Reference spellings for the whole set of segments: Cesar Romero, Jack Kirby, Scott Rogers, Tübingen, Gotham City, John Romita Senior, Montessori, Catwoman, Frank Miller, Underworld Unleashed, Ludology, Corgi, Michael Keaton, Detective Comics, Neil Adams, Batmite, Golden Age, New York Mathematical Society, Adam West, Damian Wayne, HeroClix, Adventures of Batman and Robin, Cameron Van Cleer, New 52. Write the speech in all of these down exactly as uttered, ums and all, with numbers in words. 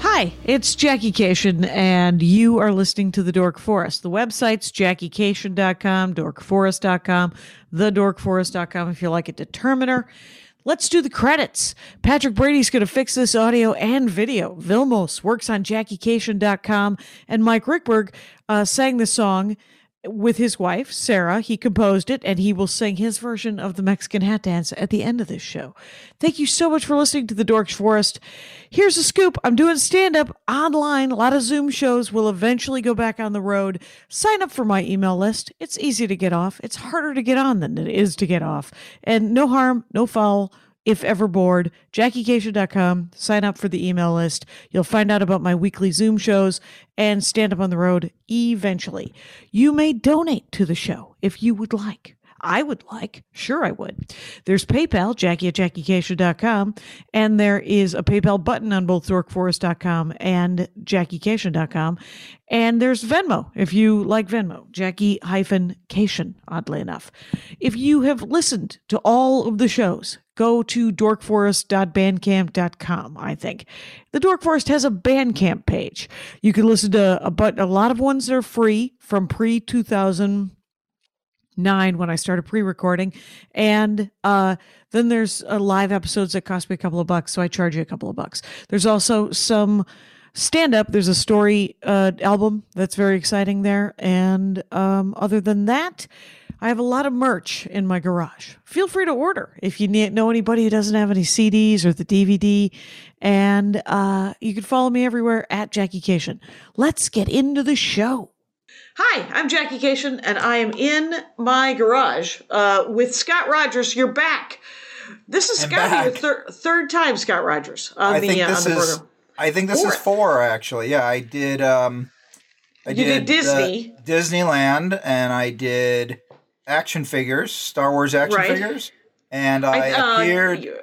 Hi, it's Jackie Kashian, and you are listening to The Dork Forest. The website's jackie kashian dot com, dork forest dot com, the dork forest dot com if you like a determiner. Let's do the credits. Patrick Brady's going to fix this audio and video. Vilmos works on jackie kashian dot com, and Mike Rickberg uh, sang the song with his wife, Sarah. He composed it, and he will sing his version of the Mexican hat dance at the end of this show. Thank you so much for listening to The Dork Forest. Here's a scoop. I'm doing stand-up online. A lot of Zoom shows. Will eventually go back on the road. Sign up for my email list. It's easy to get off. It's harder to get on than it is to get off. And no harm, no foul. If ever bored, jackie kashian dot com, sign up for the email list. You'll find out about my weekly Zoom shows and stand up on the road eventually. You may donate to the show if you would like. I would like. Sure, I would. There's PayPal, Jackie at jackie kashian dot com, and there is a PayPal button on both dork forest dot com and jackie kashian dot com. And there's Venmo, if you like Venmo, Jackie-Kashian, oddly enough. If you have listened to all of the shows, go to dork forest dot bandcamp dot com, I think. The Dork Forest has a Bandcamp page. You can listen to a, but a lot of ones that are free from pre two thousand nine when I started pre-recording, and uh then there's uh, live episodes that cost me a couple of bucks, so I charge you a couple of bucks. There's also some stand-up. There's a story uh album that's very exciting there, and um other than that, I have a lot of merch in my garage. Feel free to order if you need, know anybody who doesn't have any C Ds or the D V D. And uh you can follow me everywhere at Jackie Kashian. Let's get into the show. Hi, I'm Jackie Kashian, and I am in my garage uh, with Scott Rogers. You're back. This is I'm Scott, your thir- third time, Scott Rogers, on I the think uh, this on the is, I think this Fourth. is four, actually. Yeah, I did. Um, I you did, did Disney, uh, Disneyland, and I did action figures, Star Wars action right. figures, and I, I uh, appeared. You-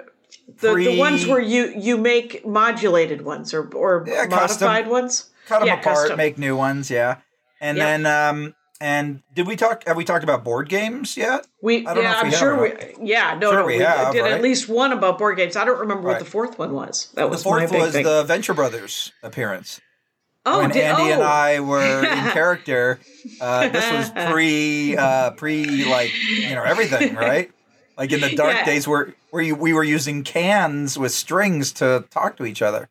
the, pre- the ones where you, you make modulated ones or or yeah, modified custom, ones, cut them yeah, apart, custom. make new ones. Yeah. And yep. then, um, and did we talk, have we talked about board games yet? We, I don't yeah, know if I'm we sure have we, yeah, no, sure no, we, we have, did right? at least one about board games. I don't remember right. what the fourth one was. That was the fourth my was big the Venture Brothers appearance. Oh, When did, Andy oh. and I were in character, uh, this was pre, uh, pre like, you know, everything, right? Like in the dark yeah. days where, where you, we were using cans with strings to talk to each other.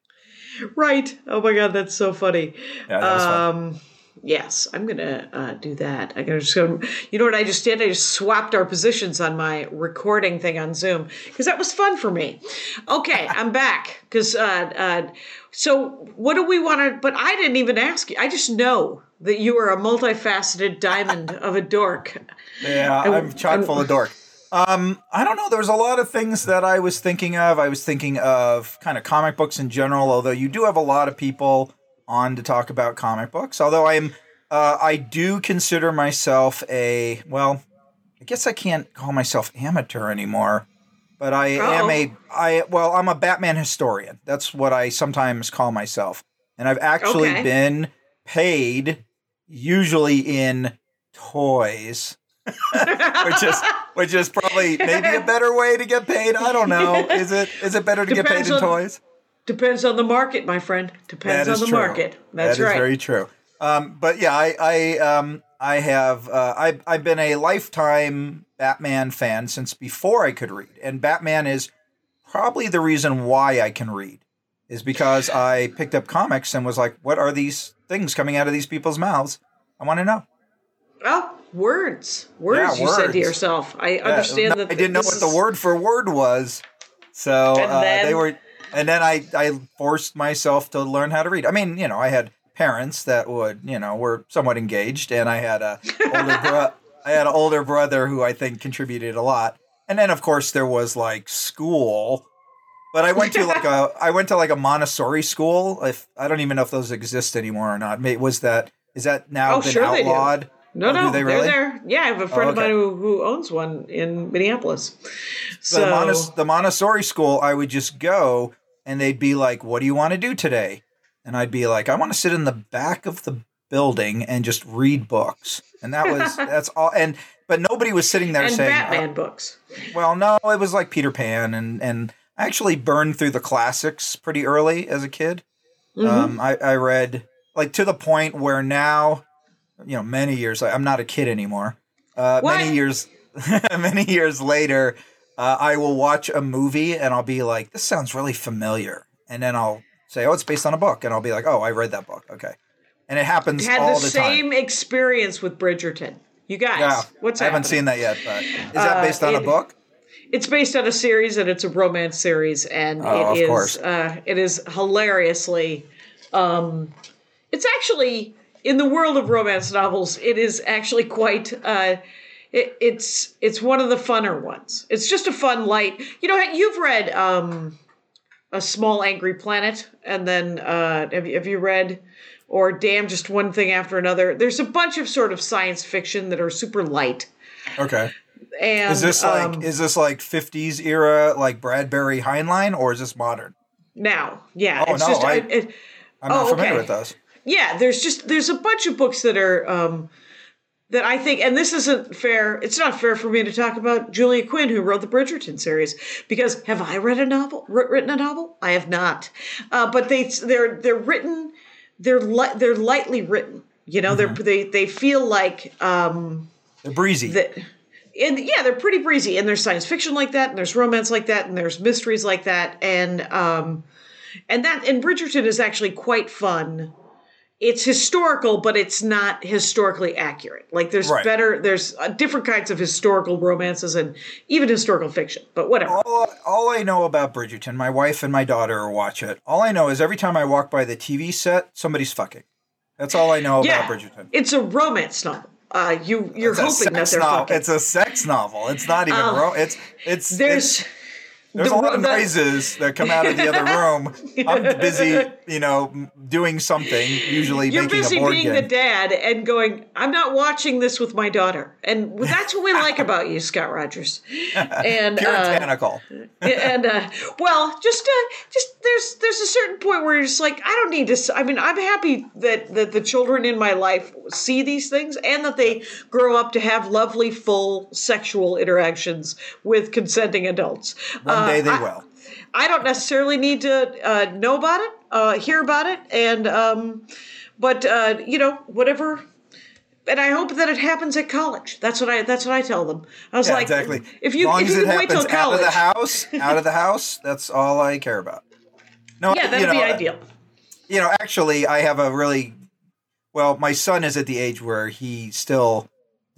Right. Oh my God. That's so funny. Yeah, that was um, fun. Yes, I'm going to uh, do that. I'm gonna just go, you know what I just did? I just swapped our positions on my recording thing on Zoom because that was fun for me. Okay, I'm back. Because uh, uh, so what do we want to – but I didn't even ask you. I just know that you are a multifaceted diamond of a dork. Yeah, I, I'm chock full of dork. Um, I don't know. There's a lot of things that I was thinking of. I was thinking of kind of comic books in general, although you do have a lot of people – on to talk about comic books, although I'm, uh, I do consider myself a, well, I guess I can't call myself amateur anymore, but I oh. am a, I, well, I'm a Batman historian. That's what I sometimes call myself. And I've actually okay. been paid, usually in toys, which is, which is probably maybe a better way to get paid. I don't know. Is it, is it better to Depends get paid in on- toys? Depends on the market, my friend. Depends on the true. market. That's that right. That is very true. Um, but yeah, I I, um, I have uh, I I've been a lifetime Batman fan since before I could read, and Batman is probably the reason why I can read, is because I picked up comics and was like, what are these things coming out of these people's mouths? I want to know. Oh, words, words! Yeah, you words. said to yourself, I yeah, understand no, that. I didn't know what is... the word for word was, so uh, then... they were. And then I, I forced myself to learn how to read. I mean, you know, I had parents that would, you know, were somewhat engaged, and I had a older bro- I had an older brother who I think contributed a lot. And then, of course, there was like school, but I went to like a I went to like a Montessori school. If I don't even know if those exist anymore or not. It was that is that now oh, been sure outlawed? No, oh, no, they really? they're there. Yeah, I have a friend oh, okay. of mine who, who owns one in Minneapolis. So the, Montes- the Montessori school, I would just go, and they'd be like, what do you want to do today? And I'd be like, I want to sit in the back of the building and just read books. And that was, that's all. And, but nobody was sitting there and saying. Batman oh. books. Well, no, it was like Peter Pan. And, and I actually burned through the classics pretty early as a kid. Mm-hmm. Um, I, I read, like, to the point where now, you know, many years, I'm not a kid anymore. Uh, many years, many years later, uh, I will watch a movie and I'll be like, this sounds really familiar. And then I'll say, oh, it's based on a book. And I'll be like, oh, I read that book. Okay. And it happens all the time. Had the same experience with Bridgerton. You guys, yeah, what's I happening? haven't seen that yet, but is that based uh, on it, a book? It's based on a series, and it's a romance series. And oh, it of is, course. Uh, it is hilariously, um, it's actually, in the world of romance novels, it is actually quite, uh, it, it's it's one of the funner ones. It's just a fun, light. You know, you've read um, A Small Angry Planet, and then uh, have, you, have you read, or Damn, Just One Thing After Another? There's a bunch of sort of science fiction that are super light. Okay. And is this like, um, is this like fifties era, like Bradbury Heinlein, or is this modern? Now, yeah. Oh, it's no, just, I, it, it, I'm not oh, familiar okay. with those. Yeah, there's just there's a bunch of books that are um, that I think, and this isn't fair. It's not fair for me to talk about Julia Quinn, who wrote the Bridgerton series, because have I read a novel? Written a novel? I have not. Uh, but they they're they're written, they're li- they're lightly written. You know, mm-hmm. they're they they feel like um, they're breezy. That, and yeah, they're pretty breezy. And there's science fiction like that, and there's romance like that, and there's mysteries like that, and um, and that and Bridgerton is actually quite fun. It's historical, but it's not historically accurate. Like there's right. better, there's different kinds of historical romances and even historical fiction, but whatever. All, all I know about Bridgerton, my wife and my daughter watch it. All I know is every time I walk by the T V set, somebody's fucking. That's all I know yeah. about Bridgerton. It's a romance novel. Uh, you, you're it's hoping that they're novel. fucking. It's a sex novel. It's not even um, rom- It's It's, there's, it's There's the, a lot of noises the, that come out of the other room. I'm busy, you know, doing something, usually making a board game. You're busy being the dad and going, I'm not watching this with my daughter. And that's what we like about you, Scott Rogers. And, Puritanical. Uh, and, uh, well, just, uh, just there's there's a certain point where you're just like, I don't need to – I mean, I'm happy that, that the children in my life see these things and that they grow up to have lovely, full sexual interactions with consenting adults. Right. Um, One day they will. Uh, I, I don't necessarily need to uh, know about it, uh, hear about it, and um, but uh, you know, whatever. And I hope that it happens at college. That's what I. That's what I tell them. I was yeah, like, exactly. If you, as long if as you it can happens wait till college, out of the house, out of the house. That's all I care about. No, yeah, that'd you know, be ideal. You know, actually, I have a really well. My son is at the age where he still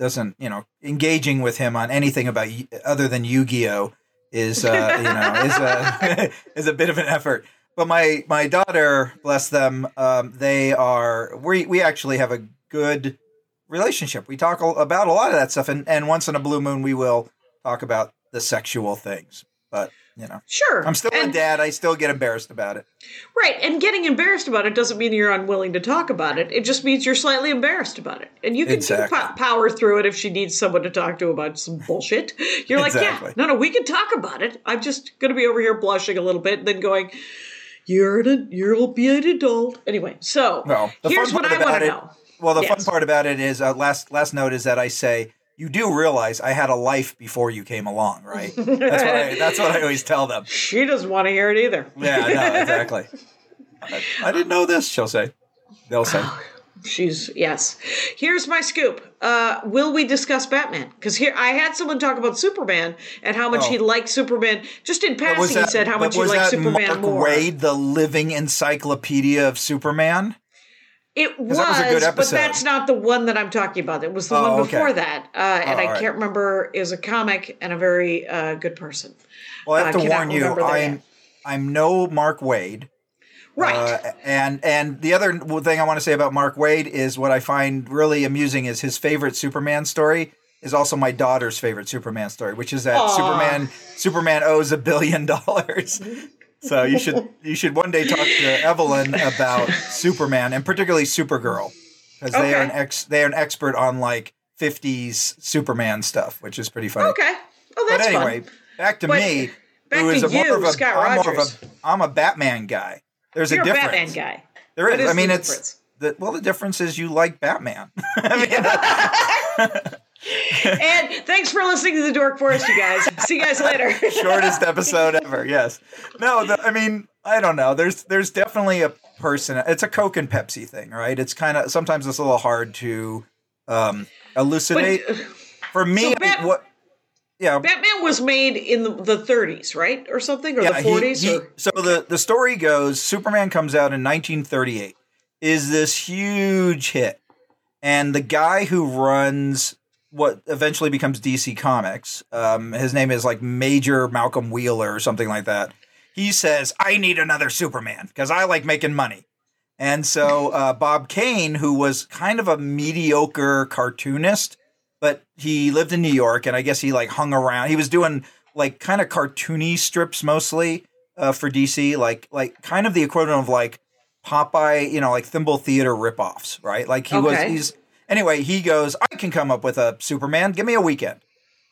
doesn't. You know, engaging with him on anything about other than Yu-Gi-Oh! Is uh, you know is a is a bit of an effort, but my my daughter, bless them, um, they are we we actually have a good relationship. We talk about a lot of that stuff, and, and once in a blue moon we will talk about the sexual things. But you know, sure, I'm still and, a dad. I still get embarrassed about it. Right, and getting embarrassed about it doesn't mean you're unwilling to talk about it. It just means you're slightly embarrassed about it, and you can exactly. po- power through it if she needs someone to talk to about some bullshit. You're like, exactly. yeah, no, no, we can talk about it. I'm just going to be over here blushing a little bit, and then going, you're an, you'll be an adult anyway. So well, here's what I want to know. Well, the yes. fun part about it is uh, last last note is that I say. You do realize I had a life before you came along, right? That's what I, that's what I always tell them. She doesn't want to hear it either. Yeah, no, exactly. I, I didn't know this, she'll say. They'll say. She's, yes. Here's my scoop. Uh, will we discuss Batman? Because here I had someone talk about Superman and how much oh. he likes Superman. Just in passing, that, he said how much he likes Superman Mark more. Was that Mark Waid, the living encyclopedia of Superman? It was, that was but that's not the one that I'm talking about. It was the oh, one before okay. that. Uh, and oh, I right. can't remember. Is a comic and a very uh, good person. Well, I have uh, to warn you, I'm yet. I'm no Mark Waid. Right. Uh, and and the other thing I want to say about Mark Waid is what I find really amusing is his favorite Superman story is also my daughter's favorite Superman story, which is that Aww. Superman Superman owes a billion dollars. So you should you should one day talk to Evelyn about Superman and particularly Supergirl because okay. they are an ex they are an expert on like fifties Superman stuff, which is pretty funny. Okay. Oh, that's But anyway, fun. back to but me. Back who is to a, you, a, Scott I'm Rogers. More of a, I'm a Batman guy. There's You're a difference. You're a Batman guy. There is. is I mean, it's difference? the well, the difference is you like Batman. And thanks for listening to The Dork Forest, you guys. See you guys later. Shortest episode ever. Yes. No, the, I mean, I don't know. There's there's definitely a person. It's a Coke and Pepsi thing, right? It's kind of sometimes it's a little hard to um, elucidate. But, for me, so Bat- what? Yeah, Batman was made in the, the thirties, right, or something, or yeah, the forties. He, he, or? So the the story goes: Superman comes out in nineteen thirty-eight, is this huge hit, and the guy who runs what eventually becomes D C Comics. Um, his name is like Major Malcolm Wheeler or something like that. He says, I need another Superman because I like making money. And so uh, Bob Kane, who was kind of a mediocre cartoonist, but he lived in New York and I guess he like hung around. He was doing like kind of cartoony strips mostly uh, for D C, like like kind of the equivalent of like Popeye, you know, like Thimble Theater ripoffs, right? Like he okay. was he's Anyway, he goes, I can come up with a Superman. Give me a weekend.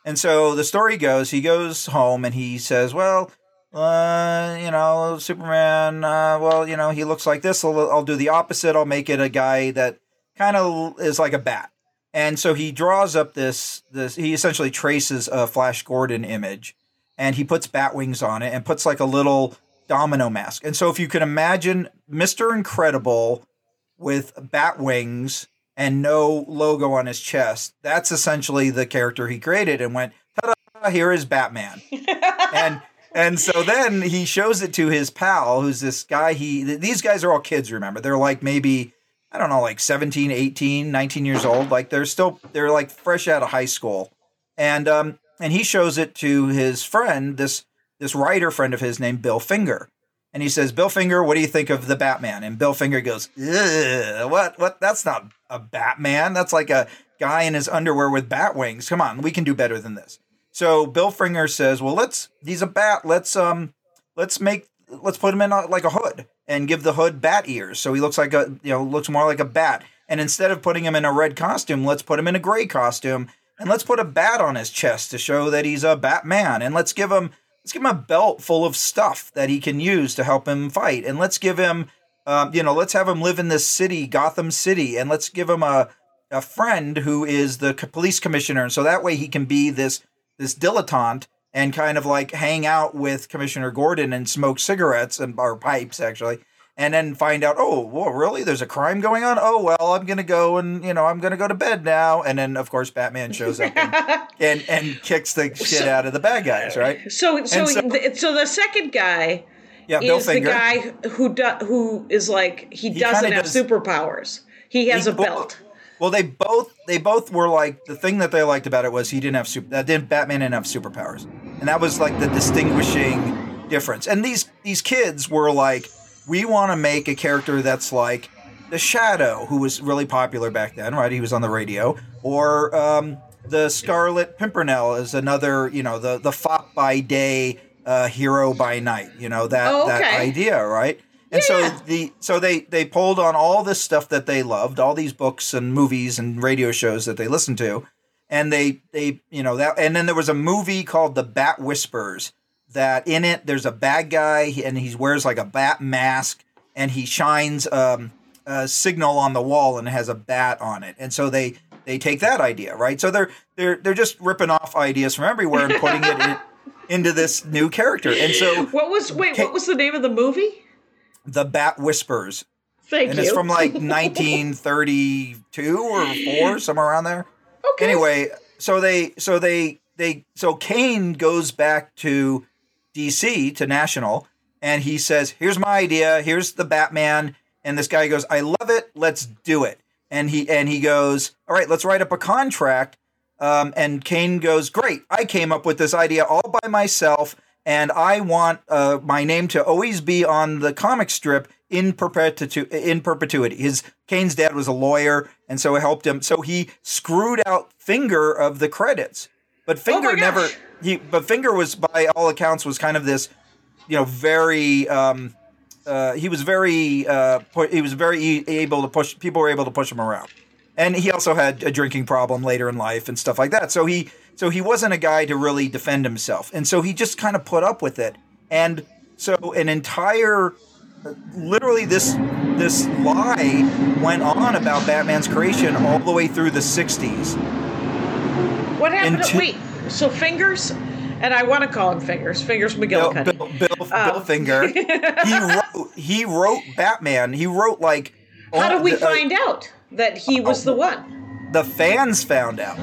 And so the story goes, he goes home and he says, well, uh, you know, Superman, uh, well, you know, he looks like this. I'll, I'll do the opposite. I'll make it a guy that kind of is like a bat. And so he draws up this, this, he essentially traces a Flash Gordon image and he puts bat wings on it and puts like a little domino mask. And so if you can imagine Mister Incredible with bat wings and no logo on his chest, that's essentially the character he created and went, ta-da, here is Batman. and and so then he shows it to his pal, who's this guy. He These guys are all kids, remember. They're like maybe, I don't know, like seventeen, eighteen, nineteen years old. Like they're still, they're like fresh out of high school. And um, and he shows it to his friend, this this writer friend of his named Bill Finger. And he says, Bill Finger, what do you think of the Batman? And Bill Finger goes, ugh, what? What? That's not a Batman. That's like a guy in his underwear with bat wings. Come on, we can do better than this. So Bill Finger says, well, let's, he's a bat. Let's, um, let's make, let's put him in a, like a hood and give the hood bat ears. So he looks like a, you know, looks more like a bat. And instead of putting him in a red costume, let's put him in a gray costume and let's put a bat on his chest to show that he's a Batman. And let's give him, Let's give him a belt full of stuff that he can use to help him fight. And let's give him, um, you know, let's have him live in this city, Gotham City. And let's give him a, a friend who is the police commissioner. And so that way he can be this, this dilettante and kind of like hang out with Commissioner Gordon and smoke cigarettes and or pipes, actually. And then find out, oh, whoa, really? There's a crime going on? Oh, well, I'm going to go and, you know, I'm going to go to bed now. And then, of course, Batman shows up and, and, and kicks the shit so, out of the bad guys, right? So so, so, the, so the second guy yeah, Bill is Finger. the guy who do, who is like, he, he doesn't have does, superpowers. He has he a belt. Bo- well, they both they both were like, the thing that they liked about it was he didn't have, super, uh, didn't, Batman didn't have superpowers. And that was like the distinguishing difference. And these these kids were like, we want to make a character that's like the Shadow, who was really popular back then, right? He was on the radio. Or um, the Scarlet Pimpernel is another, you know, the the fop by day, uh, hero by night. You know that oh, okay. that idea, right? And yeah. so the so they they pulled on all this stuff that they loved, all these books and movies and radio shows that they listened to, and they they you know that. And then there was a movie called The Bat Whispers. That in it, there's a bad guy, and he wears like a bat mask, and he shines um, a signal on the wall, and it has a bat on it. And so they they take that idea, right? So they're they're they're just ripping off ideas from everywhere and putting it in, into this new character. And so what was wait what was the name of the movie? The Bat Whispers. Thank and you. And it's from like nineteen thirty-two or four, somewhere around there. Okay. Anyway, so they so they they so Kane goes back to D C to National, and he says, here's my idea, here's the Batman, and this guy goes, I love it, let's do it. And he and he goes, all right, let's write up a contract, um, and Kane goes, great, I came up with this idea all by myself, and I want uh, my name to always be on the comic strip in, perpetu- in perpetuity. His Kane's dad was a lawyer, and so it helped him, so he screwed out Finger of the credits. But Finger oh never, he, but Finger was, by all accounts, was kind of this, you know, very, um, uh, he was very, uh, pu- he was very e- able to push, people were able to push him around. And he also had a drinking problem later in life and stuff like that. So he so he wasn't a guy to really defend himself. And so he just kind of put up with it. And so an entire, literally this this lie went on about Batman's creation all the way through the sixties. What happened to, wait, so Fingers, and I want to call him Fingers, Fingers McGillicuddy. Bill, Bill, Bill, uh, Bill Finger, he, wrote, he wrote Batman. He wrote like... How did we uh, find out that he was the one? The fans found out.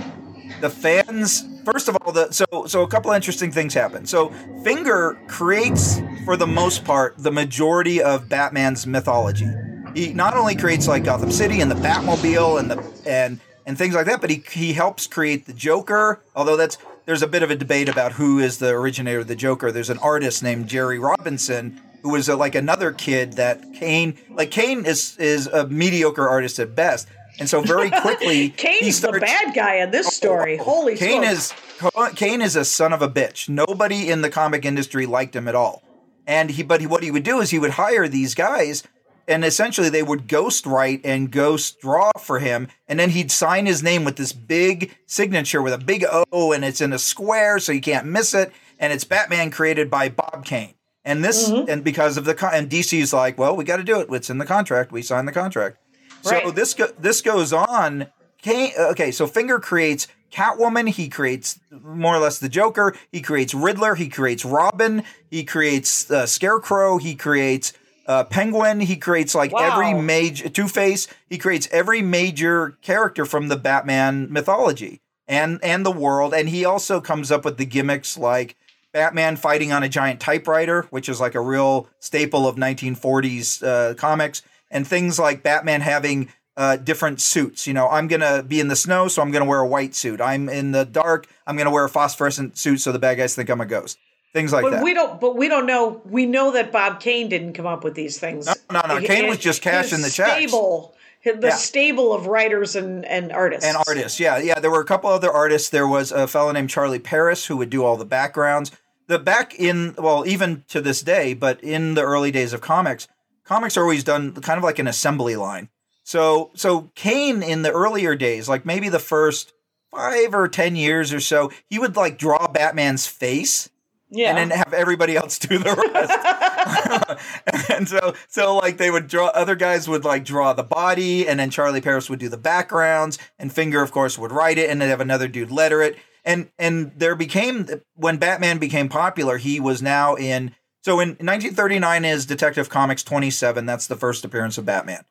The fans, first of all, the so so a couple of interesting things happen. So Finger creates, for the most part, the majority of Batman's mythology. He not only creates like Gotham City and the Batmobile and the and and things like that, but he he helps create the Joker. Although that's there's a bit of a debate about who is the originator of the Joker. There's an artist named Jerry Robinson, who was a, like another kid that Kane, like Kane is is a mediocre artist at best. And so very quickly, Kane's he starts, the bad guy in this story. Oh, Holy Kane is Kane is a son of a bitch. Nobody in the comic industry liked him at all. And he, but he, what he would do is he would hire these guys, and essentially they would ghost write and ghost draw for him. And then he'd sign his name with this big signature with a big O, and it's in a square, so you can't miss it. And it's Batman created by Bob Kane. And this, mm-hmm. and because of the, con- and D C's like, well, we got to do it. It's in the contract. We signed the contract. Right. So this, go- this goes on. Kane, okay. So Finger creates Catwoman. He creates more or less the Joker. He creates Riddler. He creates Robin. He creates uh, Scarecrow. He creates uh, Penguin. He creates like wow. every major Two-Face. He creates every major character from the Batman mythology and, and the world. And he also comes up with the gimmicks like Batman fighting on a giant typewriter, which is like a real staple of nineteen forties uh, comics, and things like Batman having uh, different suits. You know, I'm going to be in the snow, so I'm going to wear a white suit. I'm in the dark, I'm going to wear a phosphorescent suit so the bad guys think I'm a ghost. Things like but that. We don't, but we don't know. We know that Bob Kane didn't come up with these things. No, no, no. He, Kane was just cashing the checks. The yeah. stable of writers and, and artists. And artists, yeah. Yeah, there were a couple other artists. There was a fellow named Charlie Paris who would do all the backgrounds. The back in, well, even to this day, but in the early days of comics, comics are always done kind of like an assembly line. So so Kane in the earlier days, like maybe the first five or ten years or so, he would like draw Batman's face. Yeah. And then have everybody else do the rest. and so, so like they would draw, other guys would like draw the body, and then Charlie Paris would do the backgrounds, and Finger, of course, would write it, and they'd have another dude letter it. And, and there became, when Batman became popular, he was now in, so in nineteen thirty-nine is Detective Comics twenty-seven. That's the first appearance of Batman.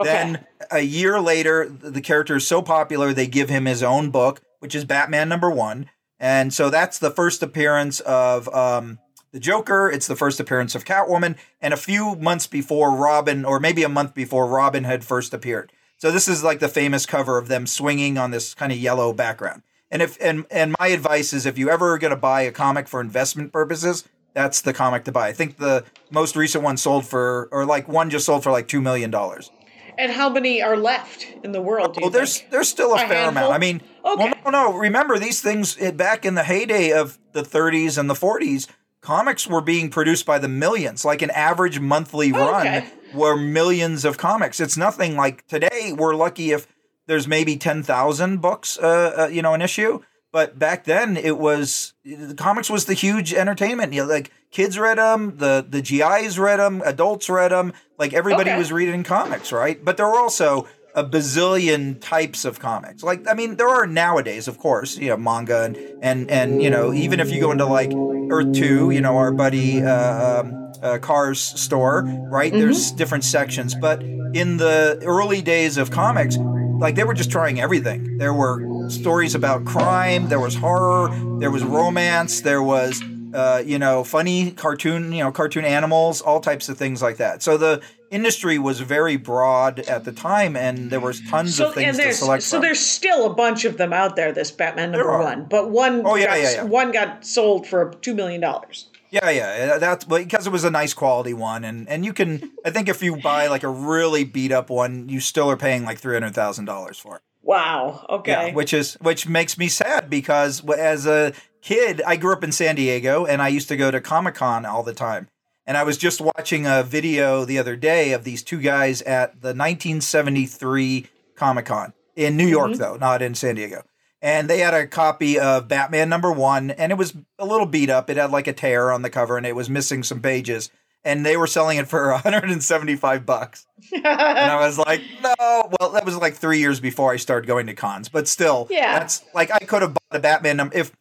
Okay. Then a year later, the character is so popular, they give him his own book, which is Batman number one. And so that's the first appearance of um, the Joker. It's the first appearance of Catwoman. And a few months before Robin, or maybe a month before Robin had first appeared. So this is like the famous cover of them swinging on this kind of yellow background. And if and, and my advice is if you ever are going to buy a comic for investment purposes, that's the comic to buy. I think the most recent one sold for, or like one just sold for like two million dollars. And how many are left in the world? Do you well, there's think? there's still a, a fair handful? amount. I mean, okay. well, no, no. Remember these things it, back in the heyday of the thirties and the forties. Comics were being produced by the millions. Like an average monthly oh, run okay. were millions of comics. It's nothing like today. We're lucky if there's maybe ten thousand books, uh, uh, you know, an issue. But back then, it was the comics was the huge entertainment. You know, like kids read them, the the G Is read them, adults read them. Like everybody okay. was reading comics, right? But there were also a bazillion types of comics. Like I mean, there are nowadays, of course, you know, manga and and and you know, even if you go into like Earth Two, you know, our buddy uh, um, uh, Carr's store, right? Mm-hmm. There's different sections, but in the early days of comics, like they were just trying everything. There were stories about crime, there was horror, there was romance, there was uh you know funny cartoon you know cartoon animals, all types of things like that. So the industry was very broad at the time, and there was tons so, of things to select so from. There's still a bunch of them out there. This Batman number one, but one oh, yeah, got, yeah, yeah. one got sold for two million dollars. Yeah, yeah, that's because it was a nice quality one, and, and you can I think if you buy like a really beat up one, you still are paying like three hundred thousand dollars for it. Wow. Okay. Yeah, which is which makes me sad because as a kid, I grew up in San Diego and I used to go to Comic-Con all the time. And I was just watching a video the other day of these two guys at the nineteen seventy-three Comic-Con. in New York, mm-hmm. though, not in San Diego. And they had a copy of Batman number one, and it was a little beat up. It had like a tear on the cover, and it was missing some pages. And they were selling it for one hundred seventy-five bucks. And I was like, no. Well, that was like three years before I started going to cons. But still, yeah. that's like I could have bought a Batman number. If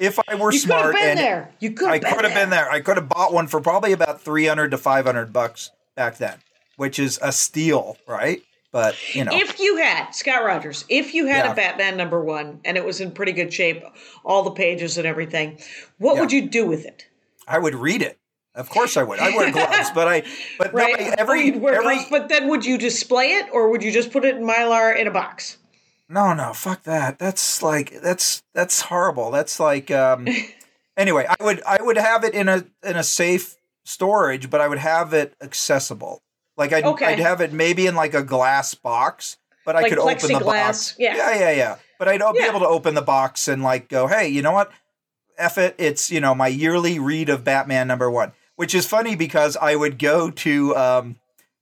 if I were you smart. You could have been and there. You could have I been could have there. been there. I could have bought one for probably about three hundred to five hundred bucks back then, which is a steal, right? But, you know. If you had, Scott Rogers, if you had yeah. a Batman number one and it was in pretty good shape, all the pages and everything, what yeah. would you do with it? I would read it. Of course I would. I wear gloves, but I, but right. no, I, every, You'd wear every, gloves, but then would you display it or would you just put it in Mylar in a box? No, no, fuck that. That's like, that's, that's horrible. That's like, um, anyway, I would, I would have it in a, in a safe storage, but I would have it accessible. Like I'd, okay. I'd have it maybe in like a glass box, but like I could open the box. Yeah. yeah, yeah, yeah. But I'd yeah. be able to open the box and like go, hey, you know what? F it. It's, you know, my yearly read of Batman number one. Which is funny because I would go to, um,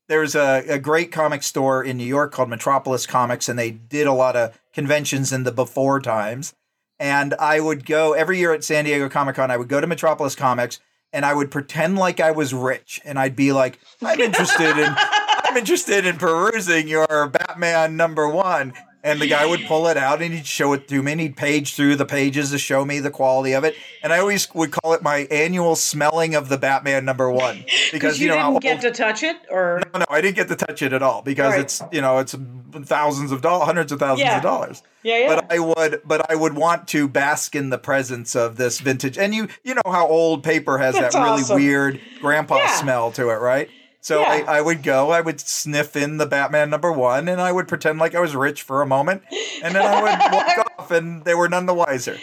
there's a, a great comic store in New York called Metropolis Comics, and they did a lot of conventions in the before times. And I would go every year at San Diego Comic-Con, I would go to Metropolis Comics and I would pretend like I was rich. And I'd be like, I'm interested in, I'm interested in perusing your Batman number one. And the guy would pull it out and he'd show it to me and he'd page through the pages to show me the quality of it. And I always would call it my annual smelling of the Batman number one. Because you, you know, didn't get to touch it? Or No, no, I didn't get to touch it at all because right. it's, you know, it's thousands of dollars, hundreds of thousands yeah. of dollars. Yeah, yeah. But I would, but I would want to bask in the presence of this vintage. And you, you know how old paper has That's that really awesome. weird grandpa yeah. smell to it, right? So yeah. I, I would go, I would sniff in the Batman number one, and I would pretend like I was rich for a moment, and then I would walk off, and they were none the wiser.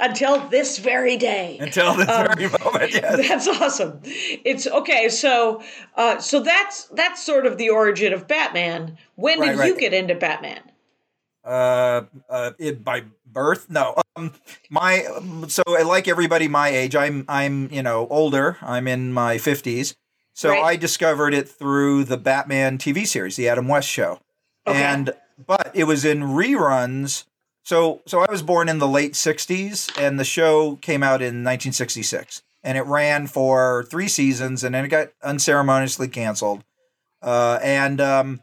Until this very day. Until this um, very moment, yes. That's awesome. It's okay, so uh, so that's that's sort of the origin of Batman. When right, did right. you get into Batman? Uh, uh, it, by birth? No. Um, my so like everybody my age, I'm I'm you know older. I'm in my fifties. So right. I discovered it through the Batman T V series, the Adam West show. Okay. And but it was in reruns. So so I was born in the late sixties and the show came out in nineteen sixty-six and it ran for three seasons and then it got unceremoniously canceled. Uh, and um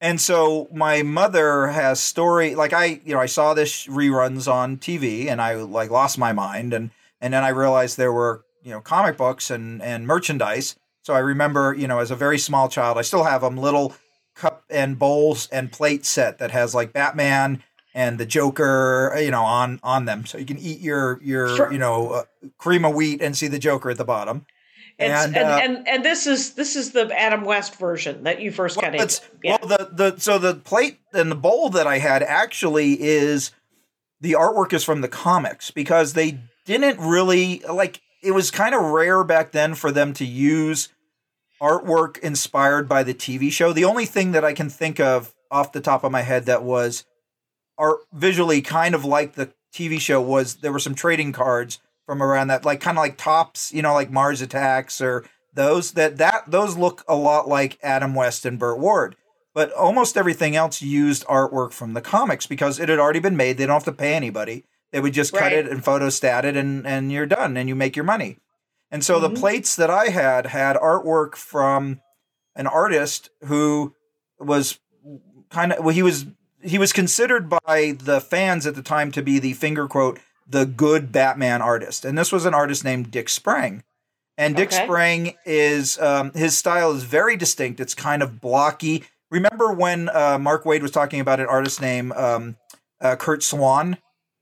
and so my mother has story like I you know I saw this reruns on T V and I like lost my mind and and then I realized there were, you know, comic books and and merchandise. So I remember, you know, as a very small child, I still have them, little cup and bowls and plate set that has like Batman and the Joker, you know, on on them. So you can eat your, your sure. you know, uh, cream of wheat and see the Joker at the bottom. And and, uh, and and this is this is the Adam West version that you first well, got into. Yeah. Well, the, the, so the plate and the bowl that I had actually is the artwork is from the comics because they didn't really like it was kind of rare back then for them to use artwork inspired by the T V show. The only thing that I can think of off the top of my head that was art visually kind of like the T V show was there were some trading cards from around that, like kind of like Topps, you know, like Mars Attacks or those that, that those look a lot like Adam West and Burt Ward, but almost everything else used artwork from the comics because it had already been made. They don't have to pay anybody. They would just right. cut it and photostat it and, and you're done and you make your money. And so mm-hmm. the plates that I had had artwork from an artist who was kind of, well, he was, he was considered by the fans at the time to be the finger quote, the good Batman artist. And this was an artist named Dick Sprang. And Dick okay. Sprang is, um, his style is very distinct. It's kind of blocky. Remember when uh, Mark Waid was talking about an artist named um, uh, Kurt Swan?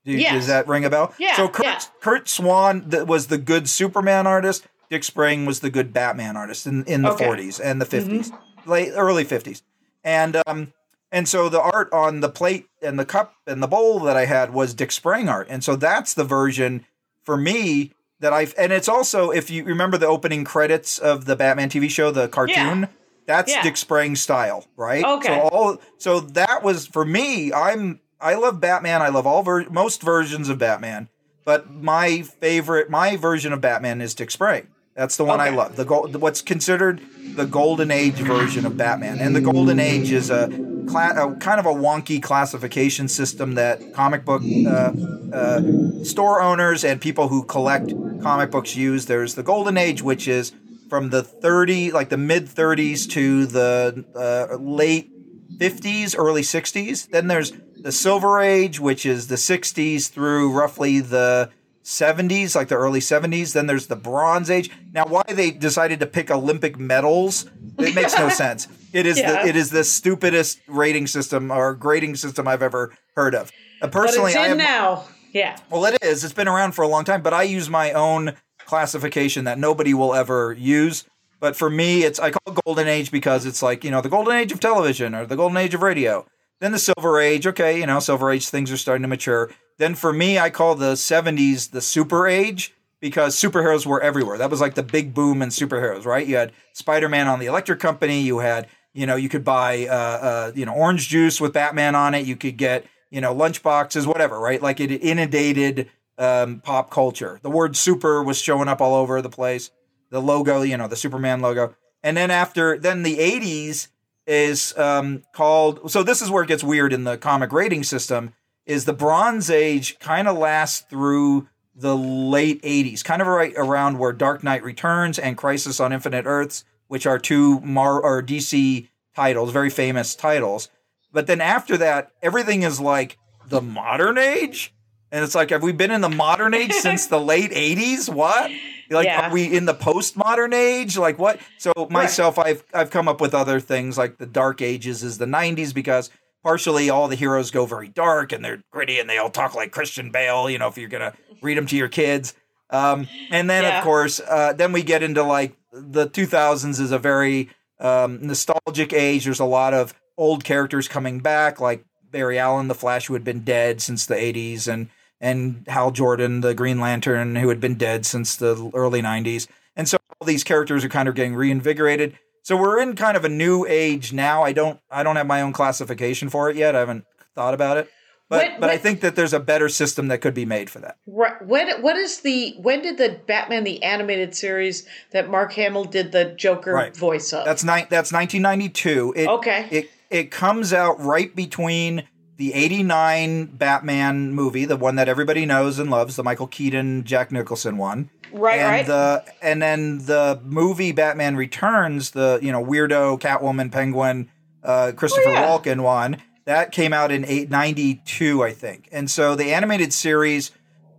Do, yes. Does that ring a bell? Yeah, so Kurt, yeah. Kurt Swan was the good Superman artist. Dick Sprang was the good Batman artist in, in the okay. forties and the fifties, mm-hmm. late early fifties. And um, and so the art on the plate and the cup and the bowl that I had was Dick Sprang art. And so that's the version for me that I've – and it's also, if you remember the opening credits of the Batman T V show, the cartoon, yeah. that's yeah. Dick Sprang style, right? Okay. So, all, so that was – for me, I'm – I love Batman. I love all ver- most versions of Batman, but my favorite, my version of Batman is Dick Sprang. That's the one okay. I love. The gold, what's considered the Golden Age version of Batman, and the Golden Age is a cla- a, kind of a wonky classification system that comic book uh, uh, store owners and people who collect comic books use. There's the Golden Age, which is from the thirty, like the mid thirties to the uh, late fifties, early sixties. Then there's the Silver Age, which is the sixties through roughly the seventies, like the early seventies. Then there's the Bronze Age. Now, why they decided to pick Olympic medals, it makes no sense. It is yeah. the, it is the stupidest rating system or grading system I've ever heard of. Uh, personally, but it's in I have, now. Yeah. Well, it is. It's been around for a long time, but I use my own classification that nobody will ever use. But for me, it's I call it Golden Age because it's like, you know, the Golden Age of television or the Golden Age of radio. Then the Silver Age, okay, you know, Silver Age, things are starting to mature. Then for me, I call the seventies the Super Age because superheroes were everywhere. That was like the big boom in superheroes, right? You had Spider-Man on the Electric Company. You had, you know, you could buy, uh, uh, you know, orange juice with Batman on it. You could get, you know, lunchboxes, whatever, right? Like it inundated um, pop culture. The word super was showing up all over the place. The logo, you know, the Superman logo. And then after, then the eighties is um, called, so this is where it gets weird in the comic rating system, is the Bronze Age kind of lasts through the late eighties, kind of right around where Dark Knight Returns and Crisis on Infinite Earths, which are two Mar- or D C titles, very famous titles. But then after that, everything is like the modern age. And it's like, have we been in the modern age since the late eighties? What? Like, yeah. Are we in the postmodern age? Like, what? So myself, right. I've I've come up with other things, like the Dark Ages is the nineties, because partially all the heroes go very dark, and they're gritty, and they all talk like Christian Bale, you know, if you're going to read them to your kids. Um, and then, yeah. of course, uh, then we get into, like, the two thousands is a very um, nostalgic age. There's a lot of old characters coming back, like Barry Allen, the Flash, who had been dead since the eighties, and and Hal Jordan, the Green Lantern, who had been dead since the early nineties. And so all these characters are kind of getting reinvigorated. So we're in kind of a new age now. I don't I don't have my own classification for it yet. I haven't thought about it. But what, but what, I think that there's a better system that could be made for that. Right. When what is the when did the Batman the animated series that Mark Hamill did the Joker right. voice of? That's ni- that's nineteen ninety-two. It, okay. It it comes out right between the eighty-nine Batman movie, the one that everybody knows and loves, the Michael Keaton, Jack Nicholson one. Right, and right. The, and then the movie Batman Returns, the, you know, weirdo Catwoman, Penguin, uh, Christopher oh, yeah. Walken one, that came out in eight ninety-two, I think. And so the animated series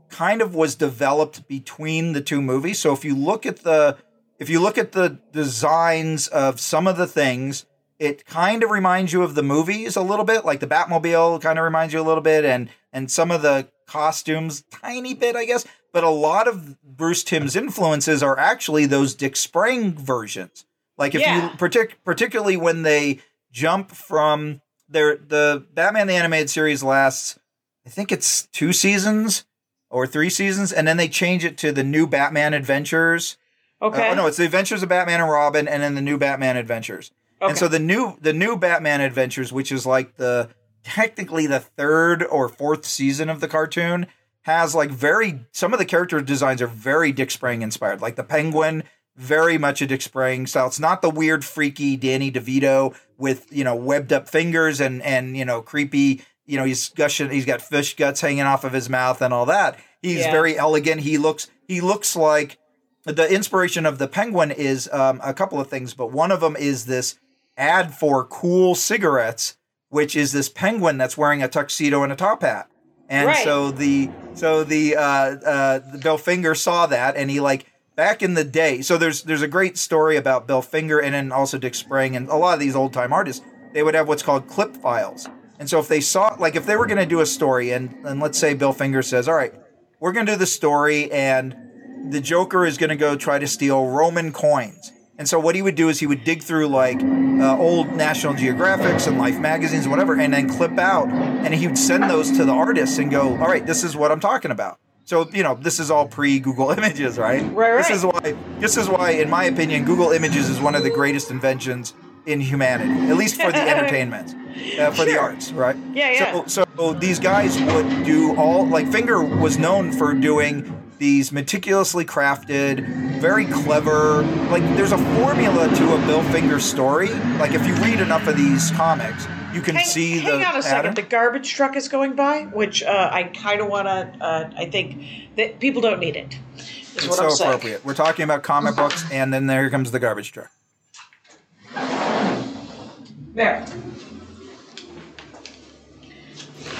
kind of was developed between the two movies. So if you look at the, if you look at the designs of some of the things, it kind of reminds you of the movies a little bit, like the Batmobile kind of reminds you a little bit, and and some of the costumes, tiny bit, I guess. But a lot of Bruce Timm's influences are actually those Dick Sprang versions. Like if yeah. you, partic- particularly when they jump from their, the Batman the Animated Series lasts, I think it's two seasons or three seasons, and then they change it to the New Batman Adventures. Okay. Uh, oh no, it's the Adventures of Batman and Robin, and then the New Batman Adventures. Okay. And so the new the new Batman Adventures, which is like the technically the third or fourth season of the cartoon, has like very some of the character designs are very Dick Sprang inspired. Like the Penguin, very much a Dick Sprang style. It's not the weird, freaky Danny DeVito with, you know, webbed up fingers and and you know, creepy, you know, he's gushing, he's got fish guts hanging off of his mouth and all that. He's yeah. very elegant. He looks he looks like the inspiration of the Penguin is um, a couple of things, but one of them is this ad for cool cigarettes, which is this penguin that's wearing a tuxedo and a top hat. And right. so the so the uh, uh, the Bill Finger saw that, and he like back in the day. So there's there's a great story about Bill Finger and then also Dick Sprang and a lot of these old time artists. They would have what's called clip files. And so if they saw like if they were going to do a story, and and let's say Bill Finger says, all right, we're going to do the story, and the Joker is going to go try to steal Roman coins. And so what he would do is he would dig through like uh, old National Geographics and Life magazines and whatever, and then clip out, and he would send those to the artists and go, all right, this is what I'm talking about. So, you know, this is all pre-Google Images, right? Right, right. This is why, this is why, in my opinion, Google Images is one of the greatest inventions in humanity, at least for the entertainment, uh, for sure. the arts, right? Yeah, yeah. So, so these guys would do all, like Finger was known for doing these meticulously crafted, very clever, like there's a formula to a Bill Finger story. Like if you read enough of these comics, you can hang, see hang the Hang on a second. Pattern. The garbage truck is going by, which uh, I kind of want to, uh, I think that people don't need it. It's what so I'm saying. Appropriate. We're talking about comic books, and then there comes the garbage truck. There.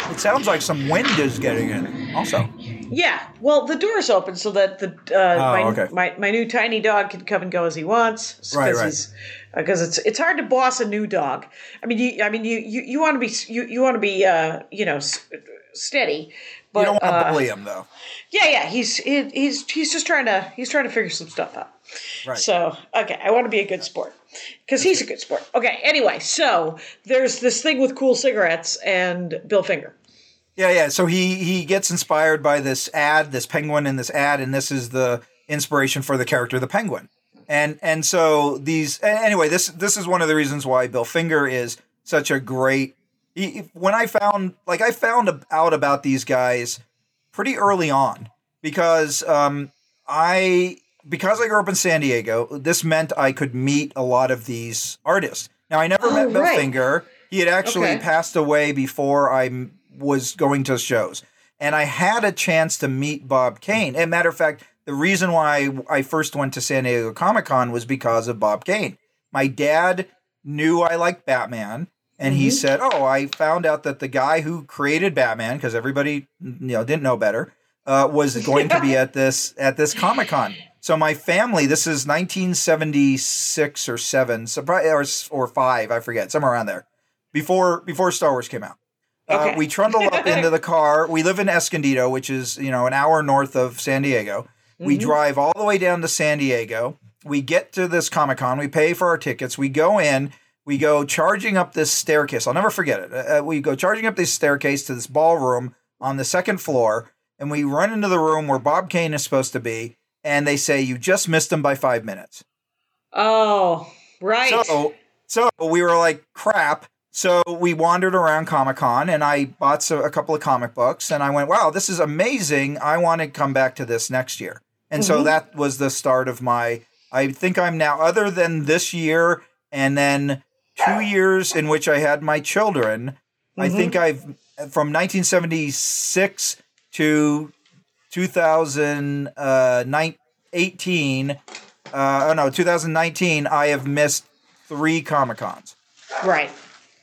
It sounds like some wind is getting in, also. Yeah. Well, the door's open so that the uh, oh, my, okay. my my new tiny dog can come and go as he wants. Right, right. Because uh, it's it's hard to boss a new dog. I mean, you I mean you you, you want to be you you want to be uh, you know s- steady. But, you don't want to uh, bully him, though. Yeah, yeah. He's he, he's he's just trying to he's trying to figure some stuff out. Right. So okay, I want to be a good sport because he's a good sport. Okay. Anyway, so there's this thing with cool cigarettes and Bill Finger. Yeah, yeah. So he he gets inspired by this ad, this penguin in this ad, and this is the inspiration for the character, the Penguin. And and so these anyway, this this is one of the reasons why Bill Finger is such a great. When I found, like, I found out about these guys pretty early on because um, I because I grew up in San Diego, this meant I could meet a lot of these artists. Now, I never oh, met Bill right. Finger. He had actually okay. passed away before I was going to shows. And I had a chance to meet Bob Kane. As a matter of fact, the reason why I first went to San Diego Comic-Con was because of Bob Kane. My dad knew I liked Batman. And mm-hmm. he said, oh, I found out that the guy who created Batman, because everybody you know didn't know better, uh, was going to be at this at this Comic-Con. So my family, this is nineteen seventy-six or seven, or, or five, I forget, somewhere around there, before before Star Wars came out. Okay. Uh, we trundled up into the car. We live in Escondido, which is you know an hour north of San Diego. Mm-hmm. We drive all the way down to San Diego. We get to this Comic-Con. We pay for our tickets. We go in. We go charging up this staircase. I'll never forget it. Uh, we go charging up this staircase to this ballroom on the second floor, and we run into the room where Bob Kane is supposed to be, and they say, you just missed him by five minutes. Oh, right. So, so we were like, crap. So we wandered around Comic-Con, and I bought so, a couple of comic books, and I went, wow, this is amazing. I want to come back to this next year. And mm-hmm. so that was the start of my, I think I'm now, other than this year, and then... Two years in which I had my children. Mm-hmm. I think I've, from nineteen seventy-six to twenty eighteen, uh, oh no, twenty nineteen, I have missed three Comic-Cons. Right.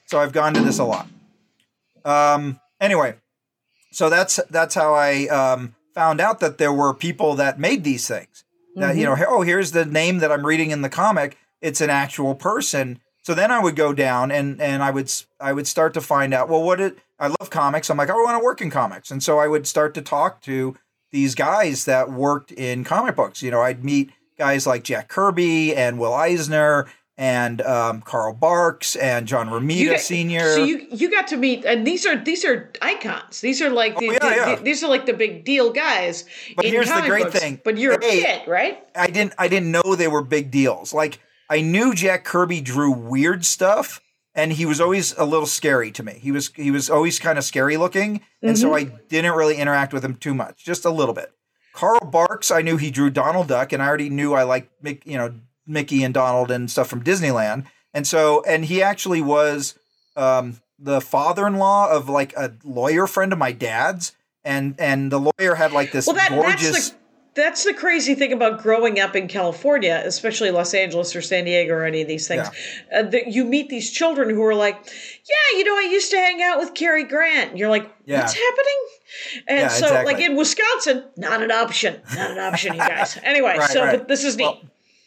So I've gone to this a lot. Um, anyway, so that's that's how I um, found out that there were people that made these things. Mm-hmm. That, you know, oh, here's the name that I'm reading in the comic. It's an actual person. So then I would go down and, and I would I would start to find out, well, what it, I love comics. I'm like, I want to work in comics. And so I would start to talk to these guys that worked in comic books. You know, I'd meet guys like Jack Kirby and Will Eisner and um, Carl Barks and John Romita Senior So you you got to meet, and these are these are icons. These are like the, oh, yeah, the, yeah. The, these are like the big deal guys. But in here's comic the great books. Thing. But you're hey, a kid, right? I didn't I didn't know they were big deals. Like I knew Jack Kirby drew weird stuff, and he was always a little scary to me. He was he was always kind of scary looking, and mm-hmm. so I didn't really interact with him too much, just a little bit. Carl Barks, I knew he drew Donald Duck, and I already knew I liked you know Mickey and Donald and stuff from Disneyland, and so and he actually was um, the father-in-law of like a lawyer friend of my dad's, and and the lawyer had like this well, that, gorgeous. That's the- That's the crazy thing about growing up in California, especially Los Angeles or San Diego or any of these things, yeah. uh, that you meet these children who are like, yeah, you know, I used to hang out with Cary Grant. And you're like, yeah. what's happening? And yeah, so exactly. like in Wisconsin, not an option, not an option, you guys. Anyway, right, so right. But this is neat. Well,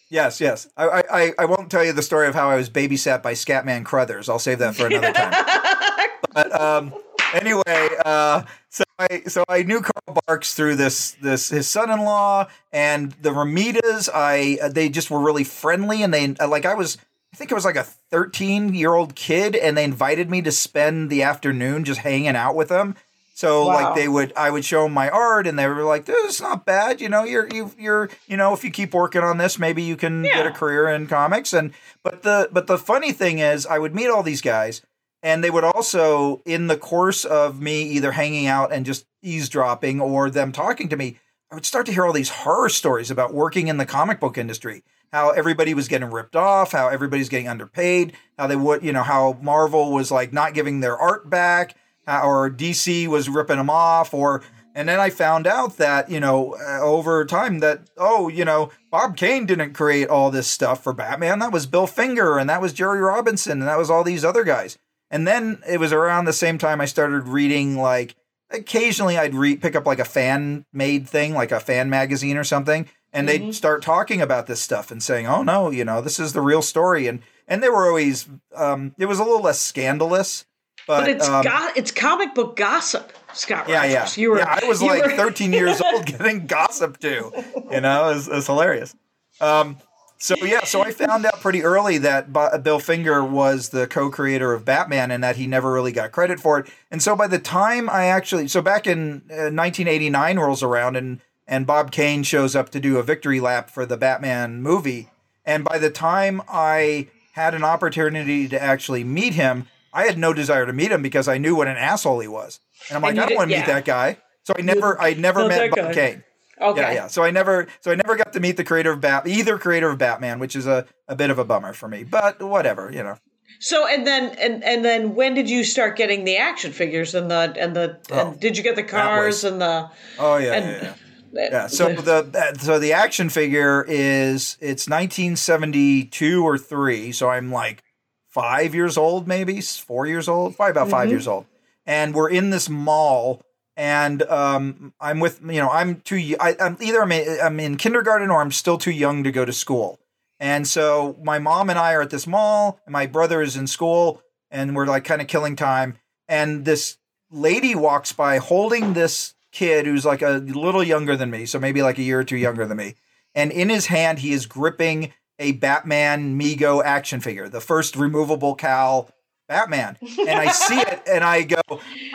yes, yes. I, I, I won't tell you the story of how I was babysat by Scatman Crothers. I'll save that for another time. But um, anyway, uh, so. I, so I knew Carl Barks through this, this his son-in-law and the Ramitas. I they just were really friendly, and they like I was I think I was like a thirteen-year-old kid, and they invited me to spend the afternoon just hanging out with them. So wow. like they would I would show them my art, and they were like, "This is not bad, you know. You're you you're you know if you keep working on this, maybe you can yeah. get a career in comics." And but the but the funny thing is, I would meet all these guys. And they would also, in the course of me either hanging out and just eavesdropping or them talking to me, I would start to hear all these horror stories about working in the comic book industry, how everybody was getting ripped off, how everybody's getting underpaid, how they would, you know, how Marvel was like not giving their art back, or D C was ripping them off, or, and then I found out that, you know, uh, over time that, oh, you know, Bob Kane didn't create all this stuff for Batman. That was Bill Finger, and that was Jerry Robinson, and that was all these other guys. And then it was around the same time I started reading, like, occasionally I'd re- pick up like a fan-made thing, like a fan magazine or something, and mm-hmm. they'd start talking about this stuff and saying, oh, no, you know, this is the real story. And and they were always, um, it was a little less scandalous. But, but it's um, go- it's comic book gossip, Scott Rogers. Yeah, yeah. You were, yeah I was like were... thirteen years old getting gossip too. You know, it was, it was hilarious. Um, so, yeah, so I found out pretty early that Bill Finger was the co-creator of Batman and that he never really got credit for it. And so by the time I actually – so back in uh, nineteen eighty-nine rolls around and, and Bob Kane shows up to do a victory lap for the Batman movie. And by the time I had an opportunity to actually meet him, I had no desire to meet him because I knew what an asshole he was. And I'm like, and I don't want to yeah. meet that guy. So I never – I never no, met Bob Kane. Okay. Yeah, yeah. So I never, so I never got to meet the creator of Bat, either creator of Batman, which is a, a bit of a bummer for me. But whatever, you know. So and then and, and then when did you start getting the action figures and the and the oh, and did you get the cars and the? Oh yeah, and, yeah, yeah. Uh, yeah. So the so the action figure is it's nineteen seventy-two or three. So I'm like five years old, maybe four years old, probably about five mm-hmm. years old, and we're in this mall. And um, I'm with, you know, I'm too, I, I'm either I'm in, I'm in kindergarten or I'm still too young to go to school. And so my mom and I are at this mall and my brother is in school and we're like kind of killing time. And this lady walks by holding this kid who's like a little younger than me. So maybe like a year or two younger than me. And in his hand, he is gripping a Batman Mego action figure, the first removable cowl Batman. And I see it and I go,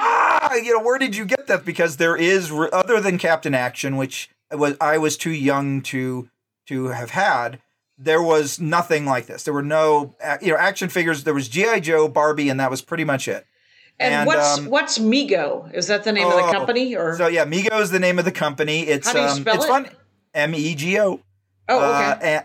ah, you know, where did you get that? Because there is, other than Captain Action, which was I was too young to to have had, there was nothing like this. There were no, you know, action figures. There was G I. Joe, Barbie, and that was pretty much it. And, and what's um, what's Mego? Is that the name oh, of the company? Or so yeah, Mego is the name of the company. It's How do you spell um, it's it? fun. M E G O. Oh, okay. Uh, and,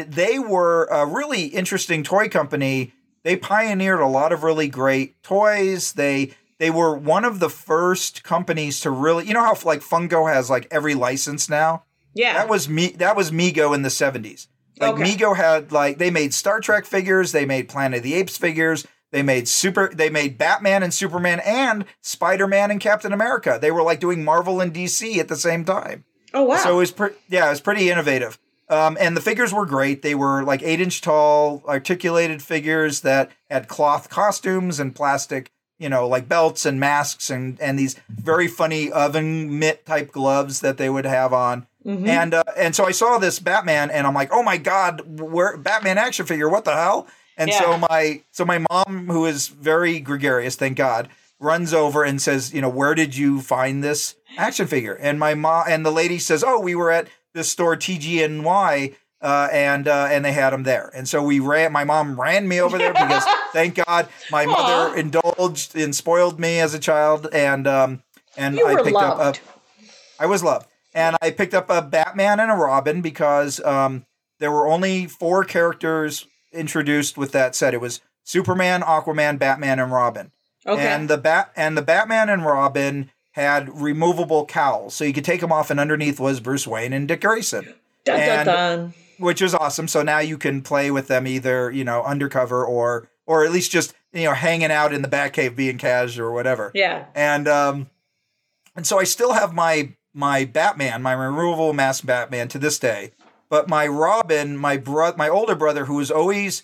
and they were a really interesting toy company. They pioneered a lot of really great toys. They they were one of the first companies to really, you know how like Funko has like every license now? Yeah. That was me. That was Mego in the seventies. Like okay. Mego had like, they made Star Trek figures. They made Planet of the Apes figures. They made super, they made Batman and Superman and Spider-Man and Captain America. They were like doing Marvel and D C at the same time. Oh, wow. So it was pretty, yeah, it was pretty innovative. Um, and the figures were great. They were like eight inch tall, articulated figures that had cloth costumes and plastic, you know, like belts and masks and, and these very funny oven mitt type gloves that they would have on. Mm-hmm. And, uh, and so I saw this Batman and I'm like, oh my God, where Batman action figure. What the hell? And yeah. so my, so my mom, who is very gregarious, thank God, runs over and says, you know, where did you find this action figure? And my mom and the lady says, oh, we were at this store T G N Y, uh, and uh, and they had them there. And so we ran. My mom ran me over there because, thank God, my Aww. mother indulged and spoiled me as a child. And um, and you I picked loved. up. A, I was loved, and I picked up a Batman and a Robin because um, there were only four characters introduced with that set. It was Superman, Aquaman, Batman, and Robin. Okay. And the bat and the Batman and Robin had removable cowls. So you could take them off and underneath was Bruce Wayne and Dick Grayson. Dun, and, dun, dun. Which was awesome. So now you can play with them either, you know, undercover or, or at least just, you know, hanging out in the Batcave being casual or whatever. Yeah. And, um, and so I still have my, my Batman, my removable mask Batman to this day, but my Robin, my brother, my older brother, who was always,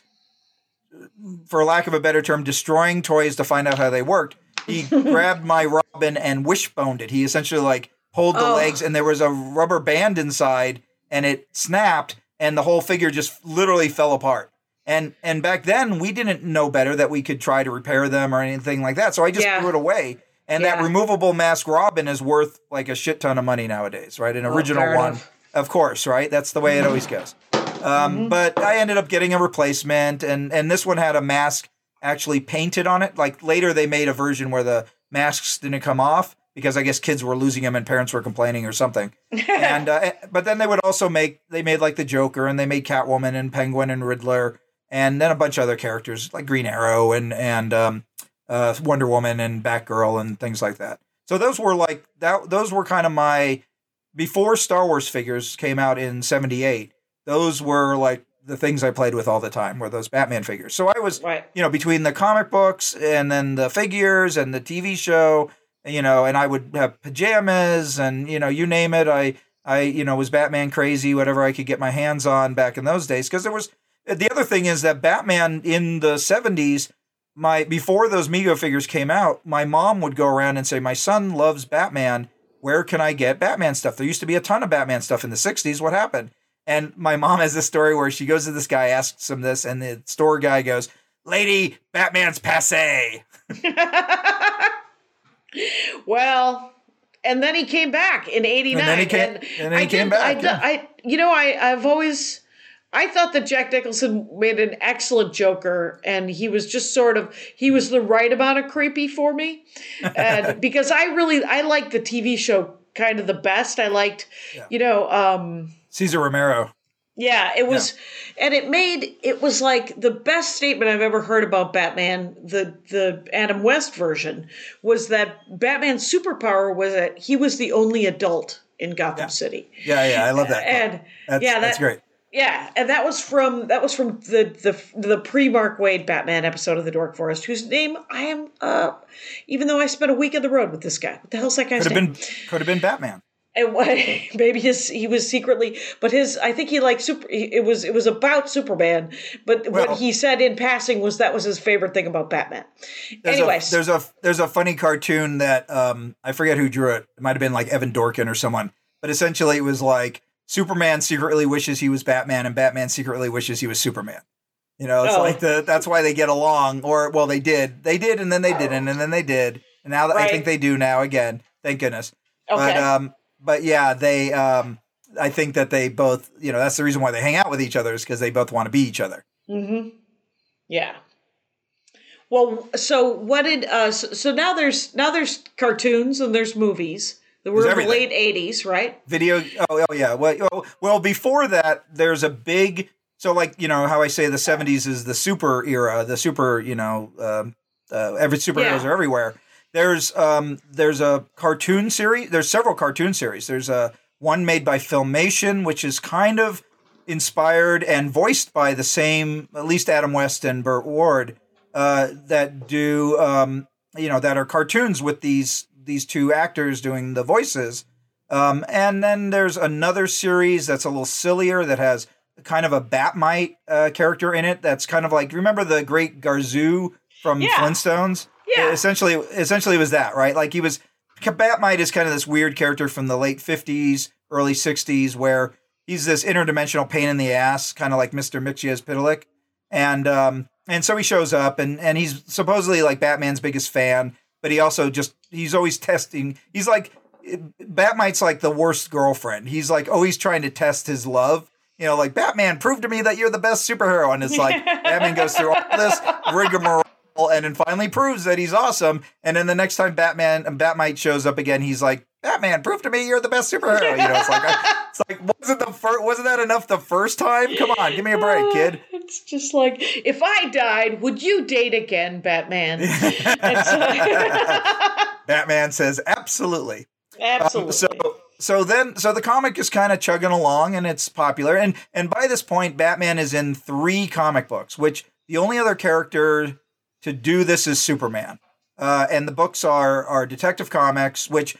for lack of a better term, destroying toys to find out how they worked, he grabbed my Robin and wishboned it. He essentially like pulled the oh. legs and there was a rubber band inside and it snapped and the whole figure just literally fell apart. And and back then we didn't know better that we could try to repair them or anything like that. So I just yeah. threw it away. And yeah. that removable mask Robin is worth like a shit ton of money nowadays, right? An original oh, one, enough. of course, right? That's the way it always goes. Um, mm-hmm. But I ended up getting a replacement and, and this one had a mask actually painted on it. Like later they made a version where the masks didn't come off because I guess kids were losing him and parents were complaining or something. And uh, but then they would also make, they made like the Joker, and they made Catwoman and Penguin and Riddler, and then a bunch of other characters like Green Arrow and and um, uh, Wonder Woman and Batgirl and things like that. So those were like that. Those were kind of my, before Star Wars figures came out in seventy-eight. Those were like the things I played with all the time, were those Batman figures. So I was, right. you know, between the comic books and then the figures and the T V show, you know, and I would have pajamas and, you know, you name it. I, I, you know, was Batman crazy, whatever I could get my hands on back in those days. Cause there was, the other thing is that Batman in the seventies, my, before those Mego figures came out, my mom would go around and say, my son loves Batman. Where can I get Batman stuff? There used to be a ton of Batman stuff in the sixties. What happened? And my mom has this story where she goes to this guy, asks him this, and the store guy goes, "Lady, Batman's passé." Well, and then he came back in eighty-nine. And then he came, and and then he came back. I, yeah. I, you know, I, I've always, I thought that Jack Nicholson made an excellent Joker, and he was just sort of, he was the right amount of creepy for me. And because I really, I liked the T V show kind of the best. I liked, yeah. you know... Um, Cesar Romero. Yeah, it was, yeah. and it made, it was like the best statement I've ever heard about Batman, the the Adam West version, was that Batman's superpower was that he was the only adult in Gotham yeah. City. Yeah, yeah, I love that. And that's, yeah, that, that's great. Yeah, and that was from that was from the the the pre-Mark Waid Batman episode of The Dork Forest, whose name I am, uh, even though I spent a week on the road with this guy. What the hell's that guy's could name? Have been, could have been Batman. And maybe his, he was secretly, but his, I think he liked super, it was, it was about Superman, but well, what he said in passing was that was his favorite thing about Batman. There's Anyways. A, there's a, there's a funny cartoon that, um, I forget who drew it. It might've been like Evan Dorkin or someone, but essentially it was like Superman secretly wishes he was Batman and Batman secretly wishes he was Superman. You know, it's oh. like the, that's why they get along, or, well, they did, they did, and then they oh. didn't, and then they did. And now right. I think they do now again, thank goodness. Okay. But, um, But yeah, they, um, I think that they both, you know, that's the reason why they hang out with each other, is because they both want to be each other. Mm-hmm. Yeah. Well, so what did, uh, so, so now there's, now there's cartoons and there's movies. There were the late eighties, right? Video. Oh, oh yeah. Well, well, before that, there's a big, so like, you know, how I say the seventies is the super era, the super, you know, um, uh, every superheroes yeah. are everywhere. There's um there's a cartoon series. There's several cartoon series. There's a one made by Filmation, which is kind of inspired and voiced by the same, at least Adam West and Burt Ward, uh, that do um you know that are cartoons with these these two actors doing the voices. Um, and then there's another series that's a little sillier that has kind of a Batmite uh, character in it. That's kind of like, remember the Great Garzu from yeah. Flintstones? Yeah. Essentially, essentially it was that, right? Like he was, Batmite is kind of this weird character from the late fifties, early sixties, where he's this interdimensional pain in the ass, kind of like Mister Mickiewicz Pidalic. And, um, and so he shows up and, and he's supposedly like Batman's biggest fan, but he also just, he's always testing. He's like, Batmite's like the worst girlfriend. He's like always trying to test his love. You know, like, Batman, prove to me that you're the best superhero. And it's like, Batman goes through all this rigmarole. And then finally proves that he's awesome. And then the next time Batman and Batmite shows up again, he's like, "Batman, prove to me you're the best superhero." You know, it's like, I, it's like, wasn't the fir- wasn't that enough the first time? Come on, give me a break, kid. It's just like, if I died, would you date again, Batman? Batman says, "Absolutely, absolutely." Um, so, so then, so the comic is kind of chugging along, and it's popular. And and by this point, Batman is in three comic books, which the only other character to do this is Superman. Uh, and the books are, are Detective Comics, which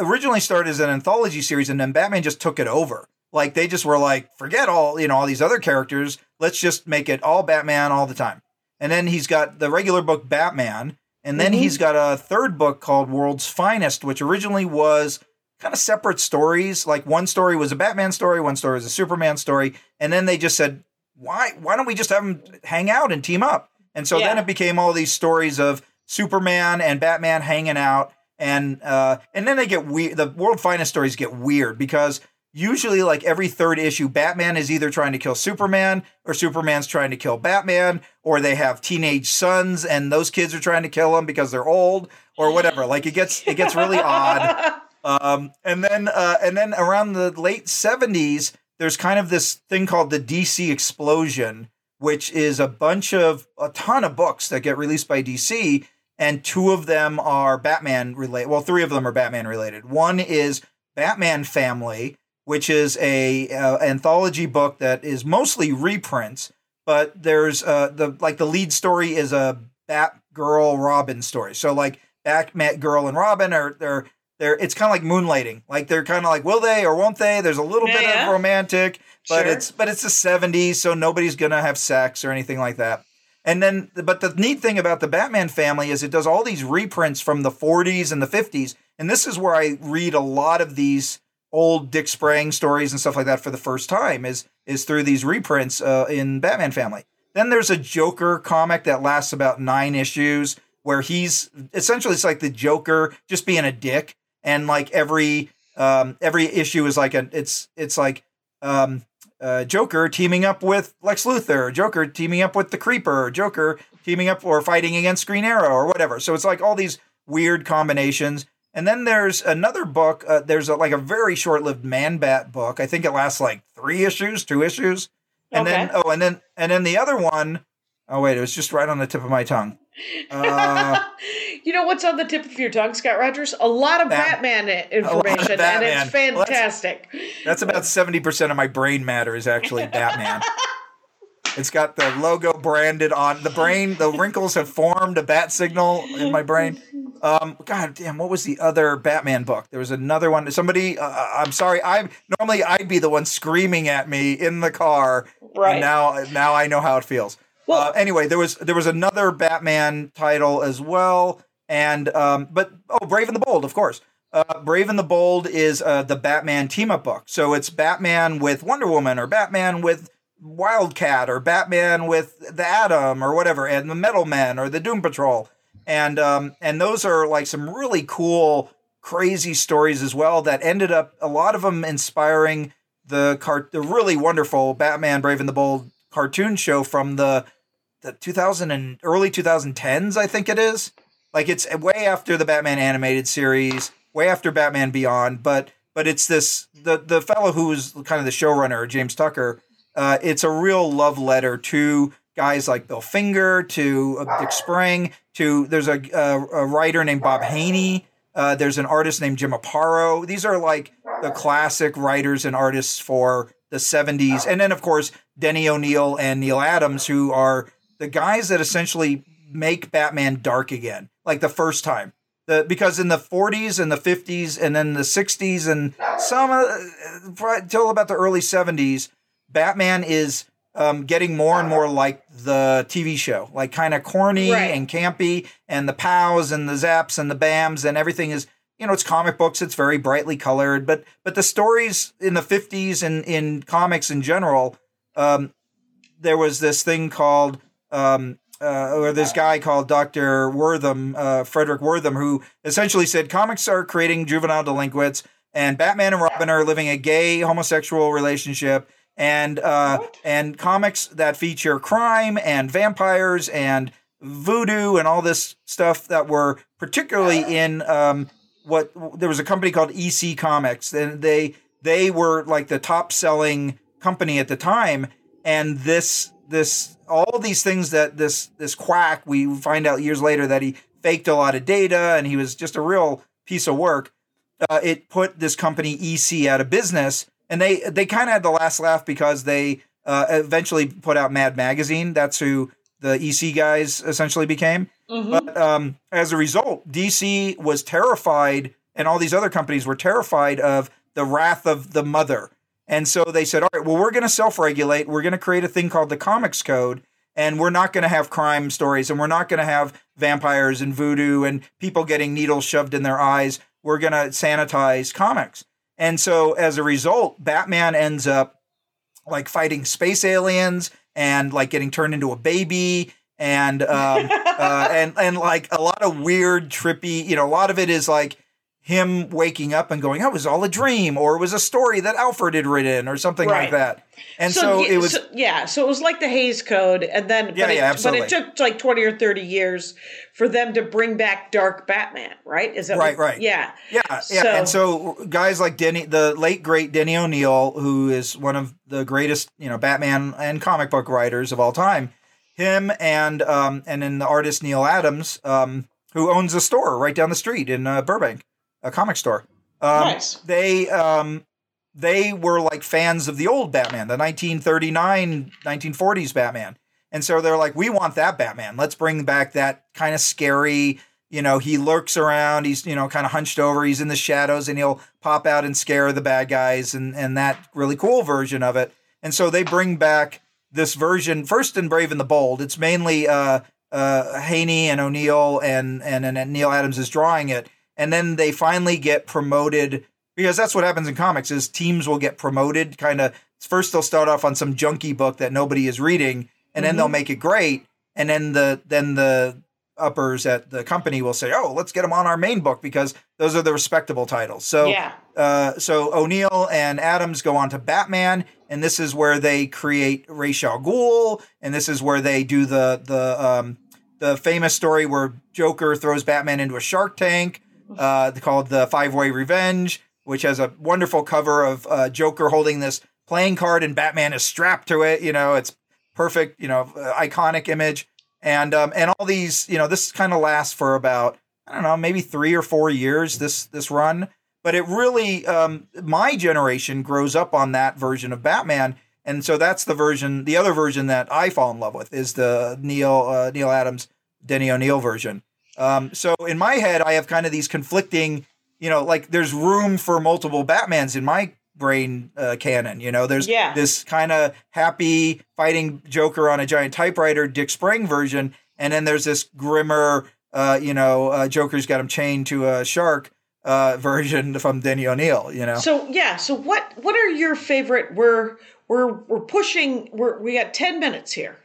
originally started as an anthology series, and then Batman just took it over. Like, they just were like, forget all, you know, all these other characters. Let's just make it all Batman all the time. And then he's got the regular book Batman. And then mm-hmm. he's got a third book called World's Finest, which originally was kind of separate stories. Like, one story was a Batman story, one story was a Superman story. And then they just said, why, why don't we just have them hang out and team up? And so yeah. then it became all these stories of Superman and Batman hanging out. And uh, and then they get weird. The World Finest stories get weird because usually, like, every third issue, Batman is either trying to kill Superman or Superman's trying to kill Batman, or they have teenage sons and those kids are trying to kill him because they're old, or whatever. Like it gets it gets really odd. Um, and then uh, and then around the late seventies, there's kind of this thing called the D C Explosion, which is a bunch of a ton of books that get released by D C, and two of them are Batman related. Well, three of them are Batman related. One is Batman Family, which is a uh, anthology book that is mostly reprints, but there's uh, the like the lead story is a Batgirl Robin story. So like Batgirl and Robin are they're they're it's kind of like Moonlighting. Like they're kind of like will they or won't they? There's a little yeah, bit yeah. of romantic. But sure. it's but it's the seventies, so nobody's going to have sex or anything like that. And then, but the neat thing about the Batman Family is it does all these reprints from the forties and the fifties. And this is where I read a lot of these old Dick Sprang stories and stuff like that for the first time is is through these reprints uh, in Batman Family. Then there's a Joker comic that lasts about nine issues where he's essentially it's like the Joker just being a dick. And like every um, every issue is like a it's it's like. Um, Uh, Joker teaming up with Lex Luthor, Joker teaming up with the Creeper, Joker teaming up or fighting against Green Arrow or whatever. So it's like all these weird combinations. And then there's another book. Uh, there's a, like a very short-lived Man-Bat book. I think it lasts like three issues, two issues. And okay. then, oh, and then, and then the other one, oh wait, it was just right on the tip of my tongue. Uh, you know what's on the tip of your tongue, Scott Rogers? A lot of Bat- Batman information, of Batman. And it's fantastic. Well, that's, that's about seventy percent of my brain matter is actually Batman. It's got the logo branded on the brain. The wrinkles have formed a bat signal in my brain. Um, God damn, what was the other Batman book? There was another one. Somebody, uh, I'm sorry. I'm normally I'd be the one screaming at me in the car. Right. And now, now I know how it feels. Well, uh, anyway, there was there was another Batman title as well, and um, but oh, Brave and the Bold, of course. Uh, Brave and the Bold is uh, the Batman team-up book, so it's Batman with Wonder Woman, or Batman with Wildcat, or Batman with the Atom, or whatever, and the Metal Men, or the Doom Patrol, and um, and those are like some really cool, crazy stories as well that ended up a lot of them inspiring the car- the really wonderful Batman Brave and the Bold cartoon show from the the two thousand and early two thousand tens, I think it is. Like it's way after the Batman animated series, way after Batman Beyond, but but it's this the the fellow who is kind of the showrunner, James Tucker. Uh, it's a real love letter to guys like Bill Finger, to uh, Dick Sprang, to there's a, a, a writer named Bob Haney. Uh, there's an artist named Jim Aparo. These are like the classic writers and artists for the seventies. And then of course, Denny O'Neil and Neil Adams, who are the guys that essentially make Batman dark again, like the first time. The, because in the forties and the fifties and then the sixties and some uh, till about the early seventies, Batman is um, getting more and more like the T V show, like kind of corny right. and campy, and the pows and the zaps and the bams and everything is, you know, it's comic books. It's very brightly colored, but but the stories in the fifties and in comics in general. Um, there was this thing called, um, uh, or this guy called Doctor Wortham, uh, Frederick Wortham, who essentially said comics are creating juvenile delinquents, and Batman and Robin are living a gay homosexual relationship, and uh, and comics that feature crime and vampires and voodoo and all this stuff that were particularly in um, what there was a company called E C Comics, and they they were like the top selling company at the time, and this this all these things that this this quack, we find out years later that he faked a lot of data and he was just a real piece of work. Uh, it put this company E C out of business, and they they kind of had the last laugh because they uh, eventually put out Mad Magazine. That's who the E C guys essentially became. Mm-hmm. But um, as a result, D C was terrified, and all these other companies were terrified of the wrath of the mother. And so they said, all right, well, we're going to self-regulate. We're going to create a thing called the Comics Code, and we're not going to have crime stories, and we're not going to have vampires and voodoo and people getting needles shoved in their eyes. We're going to sanitize comics. And so as a result, Batman ends up like fighting space aliens and like getting turned into a baby and um, uh, and and like a lot of weird, trippy, you know, a lot of it is like, him waking up and going, oh, it was all a dream, or it was a story that Alfred had written, or something right. like that. And so, so it was, so, yeah. So it was like the Hays Code, and then yeah, but, yeah, it, but it took like twenty or thirty years for them to bring back Dark Batman, right? Is that right? What, right. Yeah. Yeah. yeah. So, and so guys like Denny, the late great Denny O'Neil, who is one of the greatest, you know, Batman and comic book writers of all time, him and um and then the artist Neil Adams, um, who owns a store right down the street in uh, Burbank. A comic store. Um, nice. They um, they were like fans of the old Batman, the nineteen thirty-nine, nineteen forties Batman. And so they're like, we want that Batman. Let's bring back that kind of scary, you know, he lurks around. He's, you know, kind of hunched over. He's in the shadows and he'll pop out and scare the bad guys and, and that really cool version of it. And so they bring back this version first in Brave and the Bold. It's mainly uh, uh, Haney and O'Neill and, and, and Neil Adams is drawing it. And then they finally get promoted, because that's what happens in comics is teams will get promoted. Kind of first they'll start off on some junky book that nobody is reading, and mm-hmm. then they'll make it great. And then the then the uppers at the company will say, oh, let's get them on our main book, because those are the respectable titles. So yeah. uh, so O'Neill and Adams go on to Batman, and this is where they create Ra's al Ghul, and this is where they do the the um, the famous story where Joker throws Batman into a shark tank. Uh, called The Five-Way Revenge, which has a wonderful cover of uh, Joker holding this playing card and Batman is strapped to it. You know, it's perfect, you know, uh, iconic image. And um, and all these, you know, this kind of lasts for about, I don't know, maybe three or four years, this this run. But it really, um, my generation grows up on that version of Batman. And so that's the version, the other version that I fall in love with is the Neil, uh, Neil Adams, Denny O'Neil version. Um, so in my head, I have kind of these conflicting, you know, like there's room for multiple Batmans in my brain uh, canon. You know, there's yeah. this kind of happy fighting Joker on a giant typewriter Dick Sprang version. And then there's this grimmer, uh, you know, uh, Joker's got him chained to a shark uh, version from Denny O'Neil, you know. So, yeah. So what what are your favorite? We're we're we're pushing. We're, we got ten minutes here.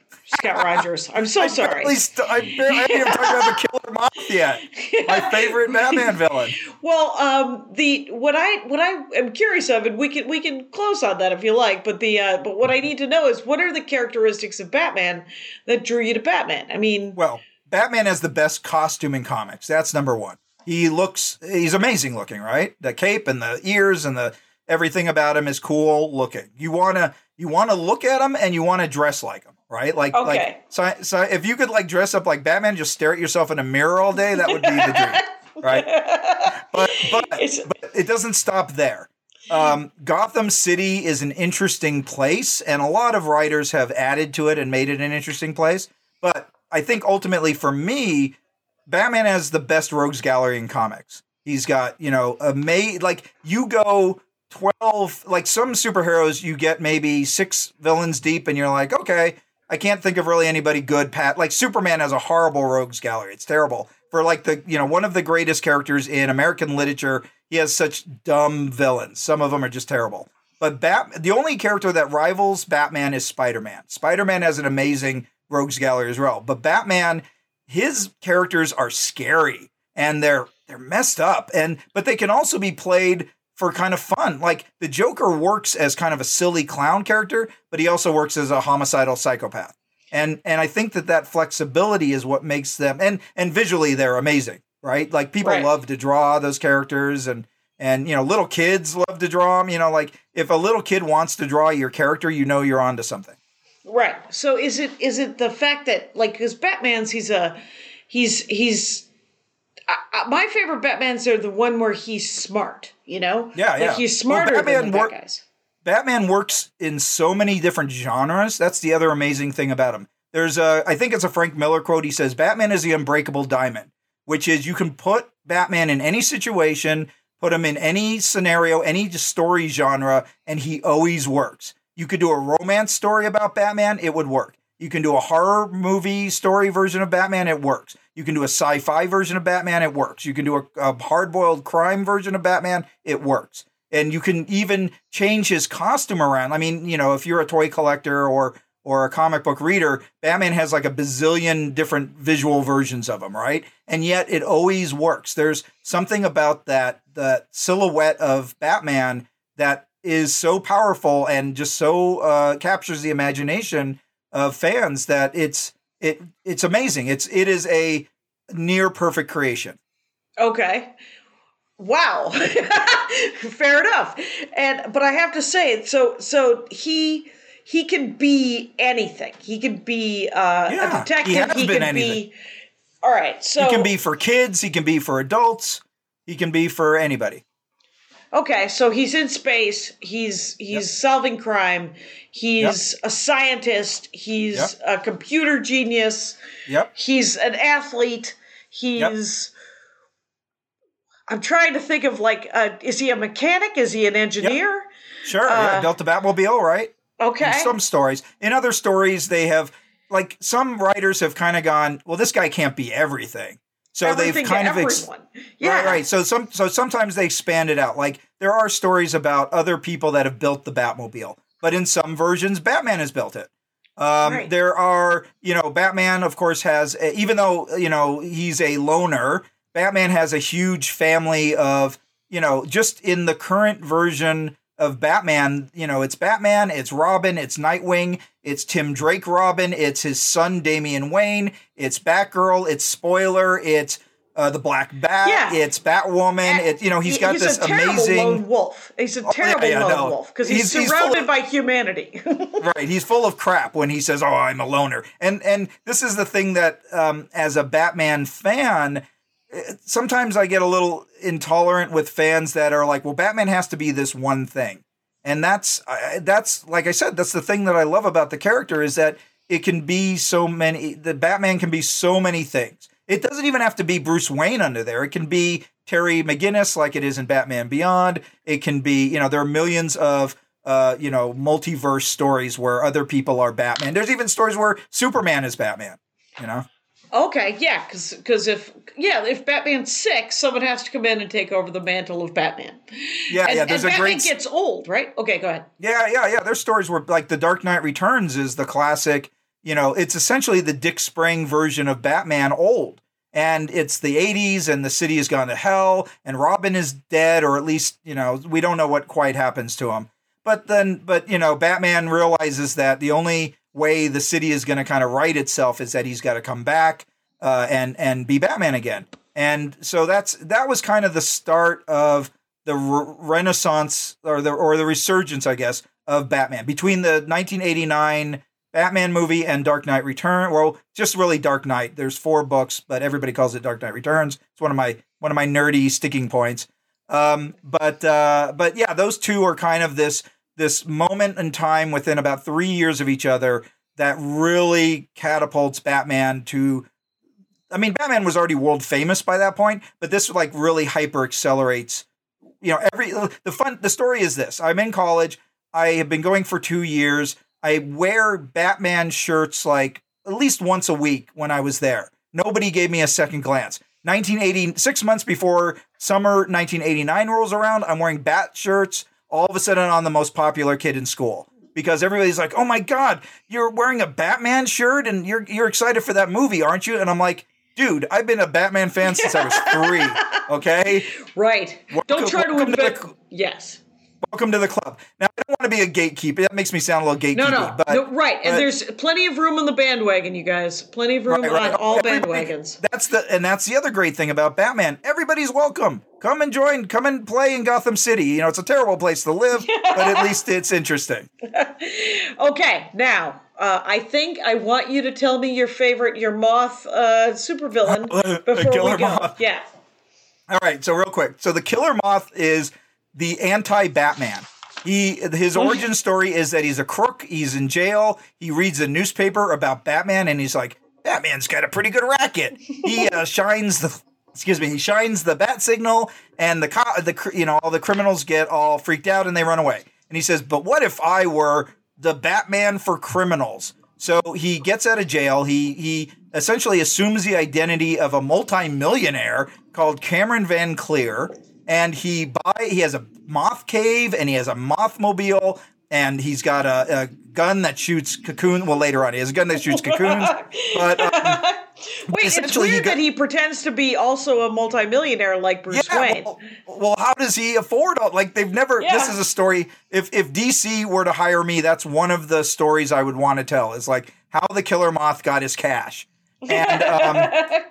Scott Rogers. I'm so I sorry. At least st- I, bar- I haven't even talked about the Killer Moth yet. My favorite Batman villain. Well, um, the what I what I am curious of, and we can we can close on that if you like. But the uh, but what I need to know is what are the characteristics of Batman that drew you to Batman? I mean, well, Batman has the best costume in comics. That's number one. He looks he's amazing looking, right? The cape and the ears and the everything about him is cool looking. You wanna you wanna look at him and you wanna dress like him. Right? Like, okay. like, so, so if you could like dress up like Batman, just stare at yourself in a mirror all day, that would be the dream. Right. But, but, but it doesn't stop there. Um, Gotham City is an interesting place, and a lot of writers have added to it and made it an interesting place. But I think ultimately for me, Batman has the best rogues gallery in comics. He's got, you know, a ama- like you go twelve, like some superheroes, you get maybe six villains deep and you're like, okay, I can't think of really anybody good. Pat, like Superman has a horrible rogues gallery. It's terrible for like the, you know, one of the greatest characters in American literature. He has such dumb villains. Some of them are just terrible, but Bat, the only character that rivals Batman is Spider-Man. Spider-Man has an amazing rogues gallery as well, but Batman, his characters are scary and they're, they're messed up. And, but they can also be played for kind of fun. Like the Joker works as kind of a silly clown character, but he also works as a homicidal psychopath. And and I think that that flexibility is what makes them, and and visually they're amazing, right? Like people right. love to draw those characters, and, and, you know, little kids love to draw them, you know, like if a little kid wants to draw your character, you know, you're onto something. Right. So is it, is it the fact that like, cause Batman's, he's a, he's, he's, I, I, my favorite Batmans are the one where he's smart, you know? Yeah, like yeah. he's smarter well, Batman than the wor- bad guys. Batman works in so many different genres. That's the other amazing thing about him. There's a, I think it's a Frank Miller quote. He says, Batman is the unbreakable diamond, which is you can put Batman in any situation, put him in any scenario, any story genre, and he always works. You could do a romance story about Batman, it would work. You can do a horror movie story version of Batman, it works. You can do a sci-fi version of Batman, it works. You can do a, a hard-boiled crime version of Batman, it works. And you can even change his costume around. I mean, you know, if you're a toy collector or or a comic book reader, Batman has like a bazillion different visual versions of him, right? And yet it always works. There's something about that that silhouette of Batman that is so powerful and just so uh, captures the imagination of fans that it's it it's amazing. It's it is a near perfect creation. Okay. Wow. Fair enough. And but I have to say, so so he he can be anything. He can be uh, yeah, a detective. He has he been can anything. Be all right. So he can be for kids, he can be for adults, he can be for anybody. Okay, so he's in space, he's he's yep. solving crime, he's yep. a scientist, he's yep. a computer genius, yep. he's an athlete, he's yep. I'm trying to think of, like, uh, is he a mechanic? Is he an engineer? Yep. Sure, uh, yeah, built the Batmobile, right? Okay. In some stories. In other stories, they have, like, some writers have kind of gone, well, this guy can't be everything. So everything they've kind of, ex- yeah. right, right. So some, so sometimes they expand it out. Like, there are stories about other people that have built the Batmobile, but in some versions, Batman has built it. Um, right. There are, you know, Batman, of course, has, even though, you know, he's a loner, Batman has a huge family of, you know, just in the current version of Batman, you know, it's Batman, it's Robin, it's Nightwing, it's Tim Drake Robin, it's his son, Damian Wayne, it's Batgirl, it's Spoiler, it's uh, the Black Bat, yeah. it's Batwoman, it, you know, he's got he's this amazing... lone wolf. He's a terrible oh, yeah, yeah, lone no. wolf, because he's, he's surrounded he's of, by humanity. Right, he's full of crap when he says, oh, I'm a loner. And, and this is the thing that, um, as a Batman fan... Sometimes I get a little intolerant with fans that are like, well, Batman has to be this one thing. And that's, uh, that's like I said, that's the thing that I love about the character is that it can be so many, the Batman can be so many things. It doesn't even have to be Bruce Wayne under there. It can be Terry McGinnis like it is in Batman Beyond. It can be, you know, there are millions of, uh, you know, multiverse stories where other people are Batman. There's even stories where Superman is Batman, you know? Okay, yeah, because because if yeah, if Batman's sick, someone has to come in and take over the mantle of Batman. Yeah, and, yeah. There's and a Batman great... gets old, right? Okay, go ahead. Yeah, yeah, yeah. There's stories where, like, The Dark Knight Returns is the classic. You know, it's essentially the Dick Sprang version of Batman old, and it's the eighties, and the city has gone to hell, and Robin is dead, or at least, you know, we don't know what quite happens to him. But then, but you know, Batman realizes that the only way the city is going to kind of right itself is that he's got to come back uh, and and be Batman again. And so that's that was kind of the start of the re- renaissance or the or the resurgence, I guess, of Batman between the nineteen eighty-nine Batman movie and Dark Knight Returns. Well, just really Dark Knight. There's four books, but everybody calls it Dark Knight Returns. It's one of my one of my nerdy sticking points. Um, but uh, but yeah, those two are kind of this. this moment in time within about three years of each other that really catapults Batman to, I mean, Batman was already world famous by that point, but this like really hyper accelerates, you know, every, the fun, the story is this. I'm in college. I have been going for two years. I wear Batman shirts like at least once a week when I was there. Nobody gave me a second glance. nineteen eighty, six months before summer nineteen eighty-nine rolls around, I'm wearing Bat shirts. All of a sudden, I'm the most popular kid in school because everybody's like, "Oh my God, you're wearing a Batman shirt and you're you're excited for that movie, aren't you?" And I'm like, "Dude, I've been a Batman fan since I was three." Okay, right? Welcome, Don't try to invent. Cl- yes. Welcome to the club. Now, I don't want to be a gatekeeper. That makes me sound a little gatekeeper. No, no, but, no right. But, and there's plenty of room on the bandwagon, you guys. Plenty of room right, right. on all Everybody, bandwagons. That's the and that's the other great thing about Batman. Everybody's welcome. Come and join. Come and play in Gotham City. You know, it's a terrible place to live, but at least it's interesting. Okay, now, uh, I think I want you to tell me your favorite, your moth uh, supervillain uh, before Killer we go. Moth. Yeah. All right, so real quick. So the Killer Moth is the anti-Batman. He His origin story is that he's a crook. He's in jail. He reads a newspaper about Batman, and he's like, Batman's got a pretty good racket. He uh, shines the... Excuse me. He shines the bat signal, and the co- the you know all the criminals get all freaked out and they run away. And he says, "But what if I were the Batman for criminals?" So he gets out of jail. He he essentially assumes the identity of a multimillionaire called Cameron Van Cleer, and he buy he has a moth cave and he has a mothmobile. and he's got a, a gun that shoots cocoon. Well, later on, he has a gun that shoots cocoons. But um, wait, it's weird he got, that he pretends to be also a multimillionaire like Bruce yeah, Wayne. Well, well, how does he afford all? Like they've never. Yeah. This is a story. If if D C were to hire me, that's one of the stories I would want to tell. Is like how the Killer Moth got his cash, and um,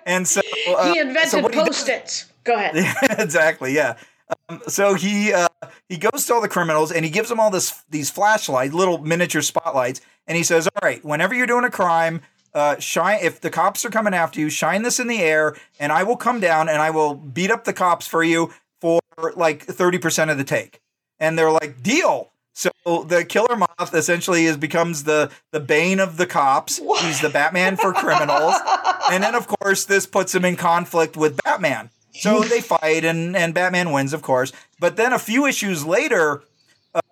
and so uh, he invented so Post-its. Go ahead. Exactly. Yeah. Um, so he uh, he goes to all the criminals and he gives them all this these flashlights, little miniature spotlights, and he says, "All right, whenever you're doing a crime, uh, shine. If the cops are coming after you, shine this in the air, and I will come down and I will beat up the cops for you for like thirty percent of the take." And they're like, "Deal." So the Killer Moth essentially is becomes the the bane of the cops. What? He's the Batman for criminals, and then of course this puts him in conflict with Batman. So they fight, and, and Batman wins, of course. But then a few issues later,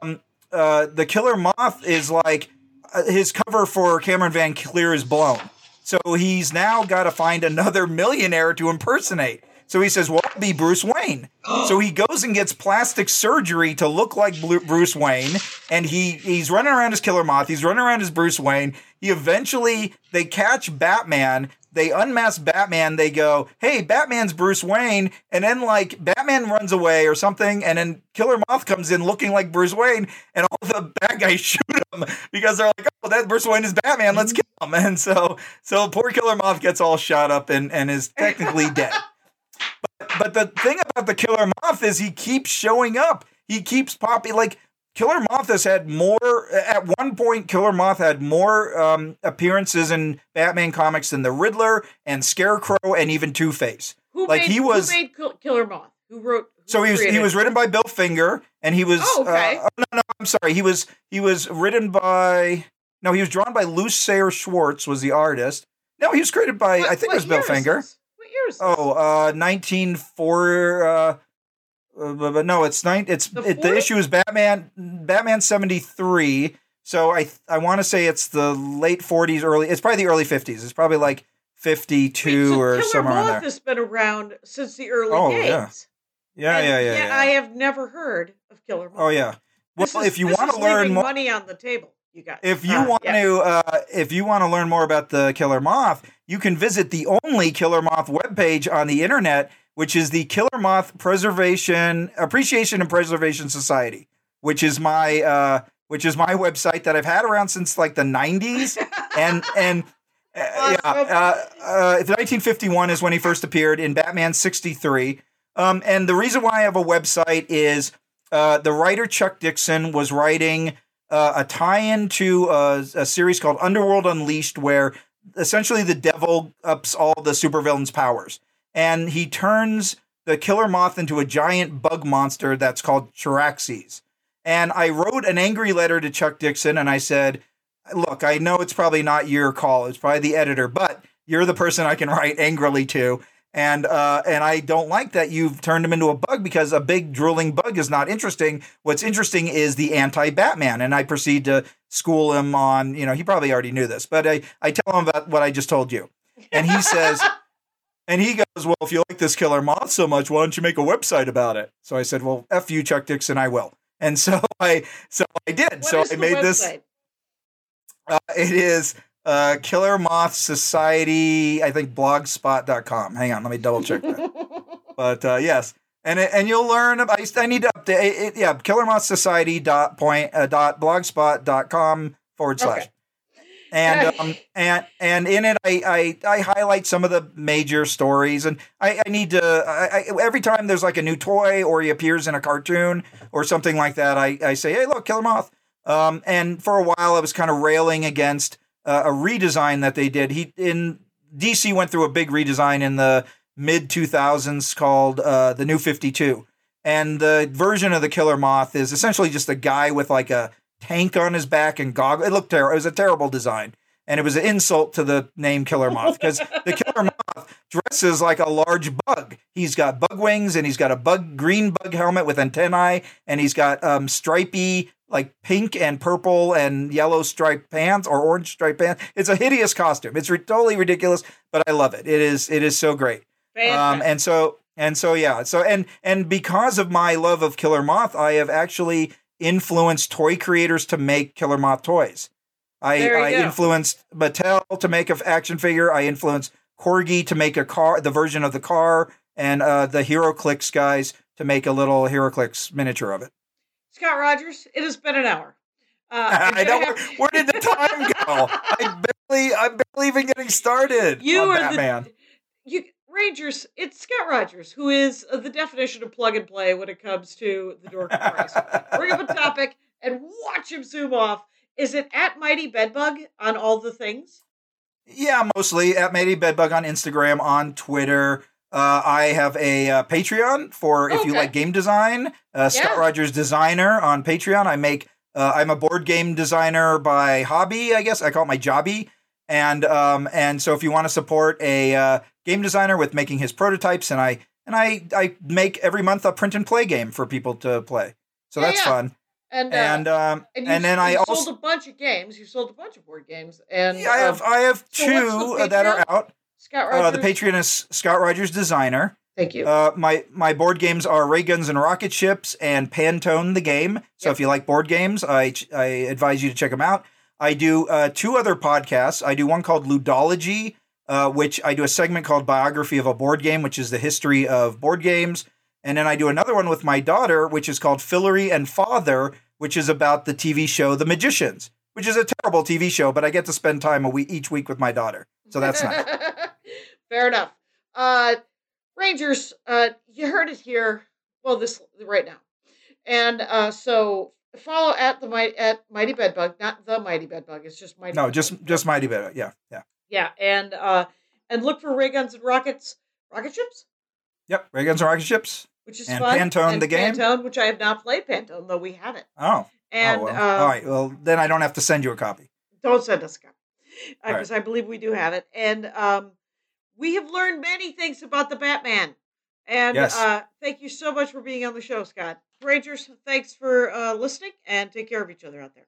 um, uh, the Killer Moth is like, uh, his cover for Cameron Van Cleer is blown. So he's now got to find another millionaire to impersonate. So he says, well, I'll be Bruce Wayne. So he goes and gets plastic surgery to look like Bruce Wayne. And he, he's running around as Killer Moth. He's running around as Bruce Wayne. He eventually, they catch Batman. They unmask Batman. They go, hey, Batman's Bruce Wayne. And then, like, Batman runs away or something. And then Killer Moth comes in looking like Bruce Wayne. And all the bad guys shoot him because they're like, oh, that Bruce Wayne is Batman. Let's kill him. And so so poor Killer Moth gets all shot up and, and is technically dead. But, but the thing about the Killer Moth is he keeps showing up. He keeps popping. Like, Killer Moth has had more, at one point, Killer Moth had more um, appearances in Batman comics than the Riddler and Scarecrow and even Two-Face. Who, like, made, he was, who made Killer Moth? Who wrote? Who so he was, he was written by Bill Finger, and he was, oh, okay. uh, oh, no, no, I'm sorry. He was, he was written by, no, he was drawn by Luce Sayre Schwartz was the artist. No, he was created by, what, I think it was Bill Finger. What year is this? Oh, uh, nineteen four, uh, Uh, but, but no, it's nine. It's the, it, the issue is Batman, Batman seventy-three. So I I want to say it's the late forties, early. It's probably the early fifties. It's probably like fifty-two Wait, so or Killer somewhere Moth on there. Has been around since the early oh, days. Yeah. Yeah, and yeah, yeah, yeah, yeah. I have never heard of Killer Moth. Oh yeah. Well, is, if you want to learn more, money on the table, you got. If you uh, want yeah. to, uh, if you want to learn more about the Killer Moth, you can visit the only Killer Moth webpage on the internet, which is the Killer Moth Preservation Appreciation and Preservation Society, which is my uh, which is my website that I've had around since like the nineties, and and uh, awesome. yeah, uh, uh, nineteen fifty-one is when he first appeared in Batman sixty-three. Um, and the reason why I have a website is uh, the writer Chuck Dixon was writing uh, a tie-in to a, a series called Underworld Unleashed, where essentially the devil ups all the supervillains' powers. And he turns the Killer Moth into a giant bug monster that's called Charaxes. And I wrote an angry letter to Chuck Dixon, and I said, look, I know it's probably not your call. It's probably the editor, but you're the person I can write angrily to. And uh, and I don't like that you've turned him into a bug, because a big drooling bug is not interesting. What's interesting is the anti-Batman. And I proceed to school him on, you know, he probably already knew this, but I, I tell him about what I just told you. And he says... And he goes, well, if you like this Killer Moth so much, why don't you make a website about it? So I said, well, F you, Chuck Dixon, I will. And so I so I did. What so is I the made website? This. Uh, it is uh, Killer Moth Society, I think, blogspot dot com. Hang on, let me double check that. But uh, yes, and and you'll learn about, I need to update it. Yeah, killermothsociety.blogspot.com forward slash. Okay. And um, and and in it, I, I I highlight some of the major stories, and I, I need to I, I, every time there's like a new toy or he appears in a cartoon or something like that, I, I say, hey, look, Killer Moth. Um, and for a while, I was kind of railing against uh, a redesign that they did. He in D C went through a big redesign in the mid two thousands called uh, the New fifty-two, and the version of the Killer Moth is essentially just a guy with like a tank on his back and goggles. It looked terrible. It was a terrible design. And it was an insult to the name Killer Moth, because the Killer Moth dresses like a large bug. He's got bug wings, and he's got a bug green bug helmet with antennae. And he's got um, stripy, like pink and purple and yellow striped pants or orange striped pants. It's a hideous costume. It's re- totally ridiculous, but I love it. It is. It is so great. Um, and so and so, yeah. So and and because of my love of Killer Moth, I have actually influenced toy creators to make Killer Moth toys. I, I influenced Mattel to make an action figure. I influenced Corgi to make a car, the version of the car, and uh, the HeroClix guys to make a little HeroClix miniature of it. Scott Rogers, it has been an hour. Uh, I know. Have... Where did the time go? I barely, I'm barely even getting started. You on are Batman. The you, Rangers. It's Scott Rogers who is the definition of plug and play when it comes to the Dork Price. Bring up a topic and watch him zoom off. Is it at Mighty Bedbug on all the things? Yeah, mostly at Mighty Bedbug on Instagram, on Twitter. Uh, I have a uh, Patreon for if okay. you like game design. Uh, Scott yeah. Rogers Designer on Patreon. I make. Uh, I'm a board game designer by hobby, I guess. I call it my jobby. And um, and so if you want to support a uh, game designer with making his prototypes, and I and I I make every month a print and play game for people to play. So yeah, that's yeah. fun. And uh, and, um, and, you, and then you I sold also sold a bunch of games. You sold a bunch of board games. And yeah, I have um, I have two so that are out. Scott Rogers. Uh, the Patreon is Scott Rogers Designer. Thank you. Uh, my my board games are Ray Guns and Rocket Ships and Pantone the Game. So yep. if you like board games, I I advise you to check them out. I do uh, two other podcasts. I do one called Ludology, uh, which I do a segment called Biography of a Board Game, which is the history of board games. And then I do another one with my daughter, which is called Fillory and Father, which is about the T V show The Magicians, which is a terrible T V show, but I get to spend time a week, each week with my daughter. So that's nice. Fair enough. Uh Rangers, uh, you heard it here. Well, this right now, and uh, so follow at the might at Mighty Bedbug, not the Mighty Bedbug. It's just Mighty. No, Bedbug. just just Mighty Bedbug. Yeah, yeah, yeah. And uh, and look for Ray Guns and Rockets, Rocket Ships. Yep, Ray Guns and Rocket Ships, which is and fun. Pantone and the game, Pantone, which I have not played Pantone, though we have it. Oh, and oh, well. uh, all right. Well, then I don't have to send you a copy. Don't send us a copy because uh, right. I believe we do have it, and. Um, We have learned many things about the Batman. And yes. uh, thank you so much for being on the show, Scott. Rangers, thanks for uh, listening, and take care of each other out there.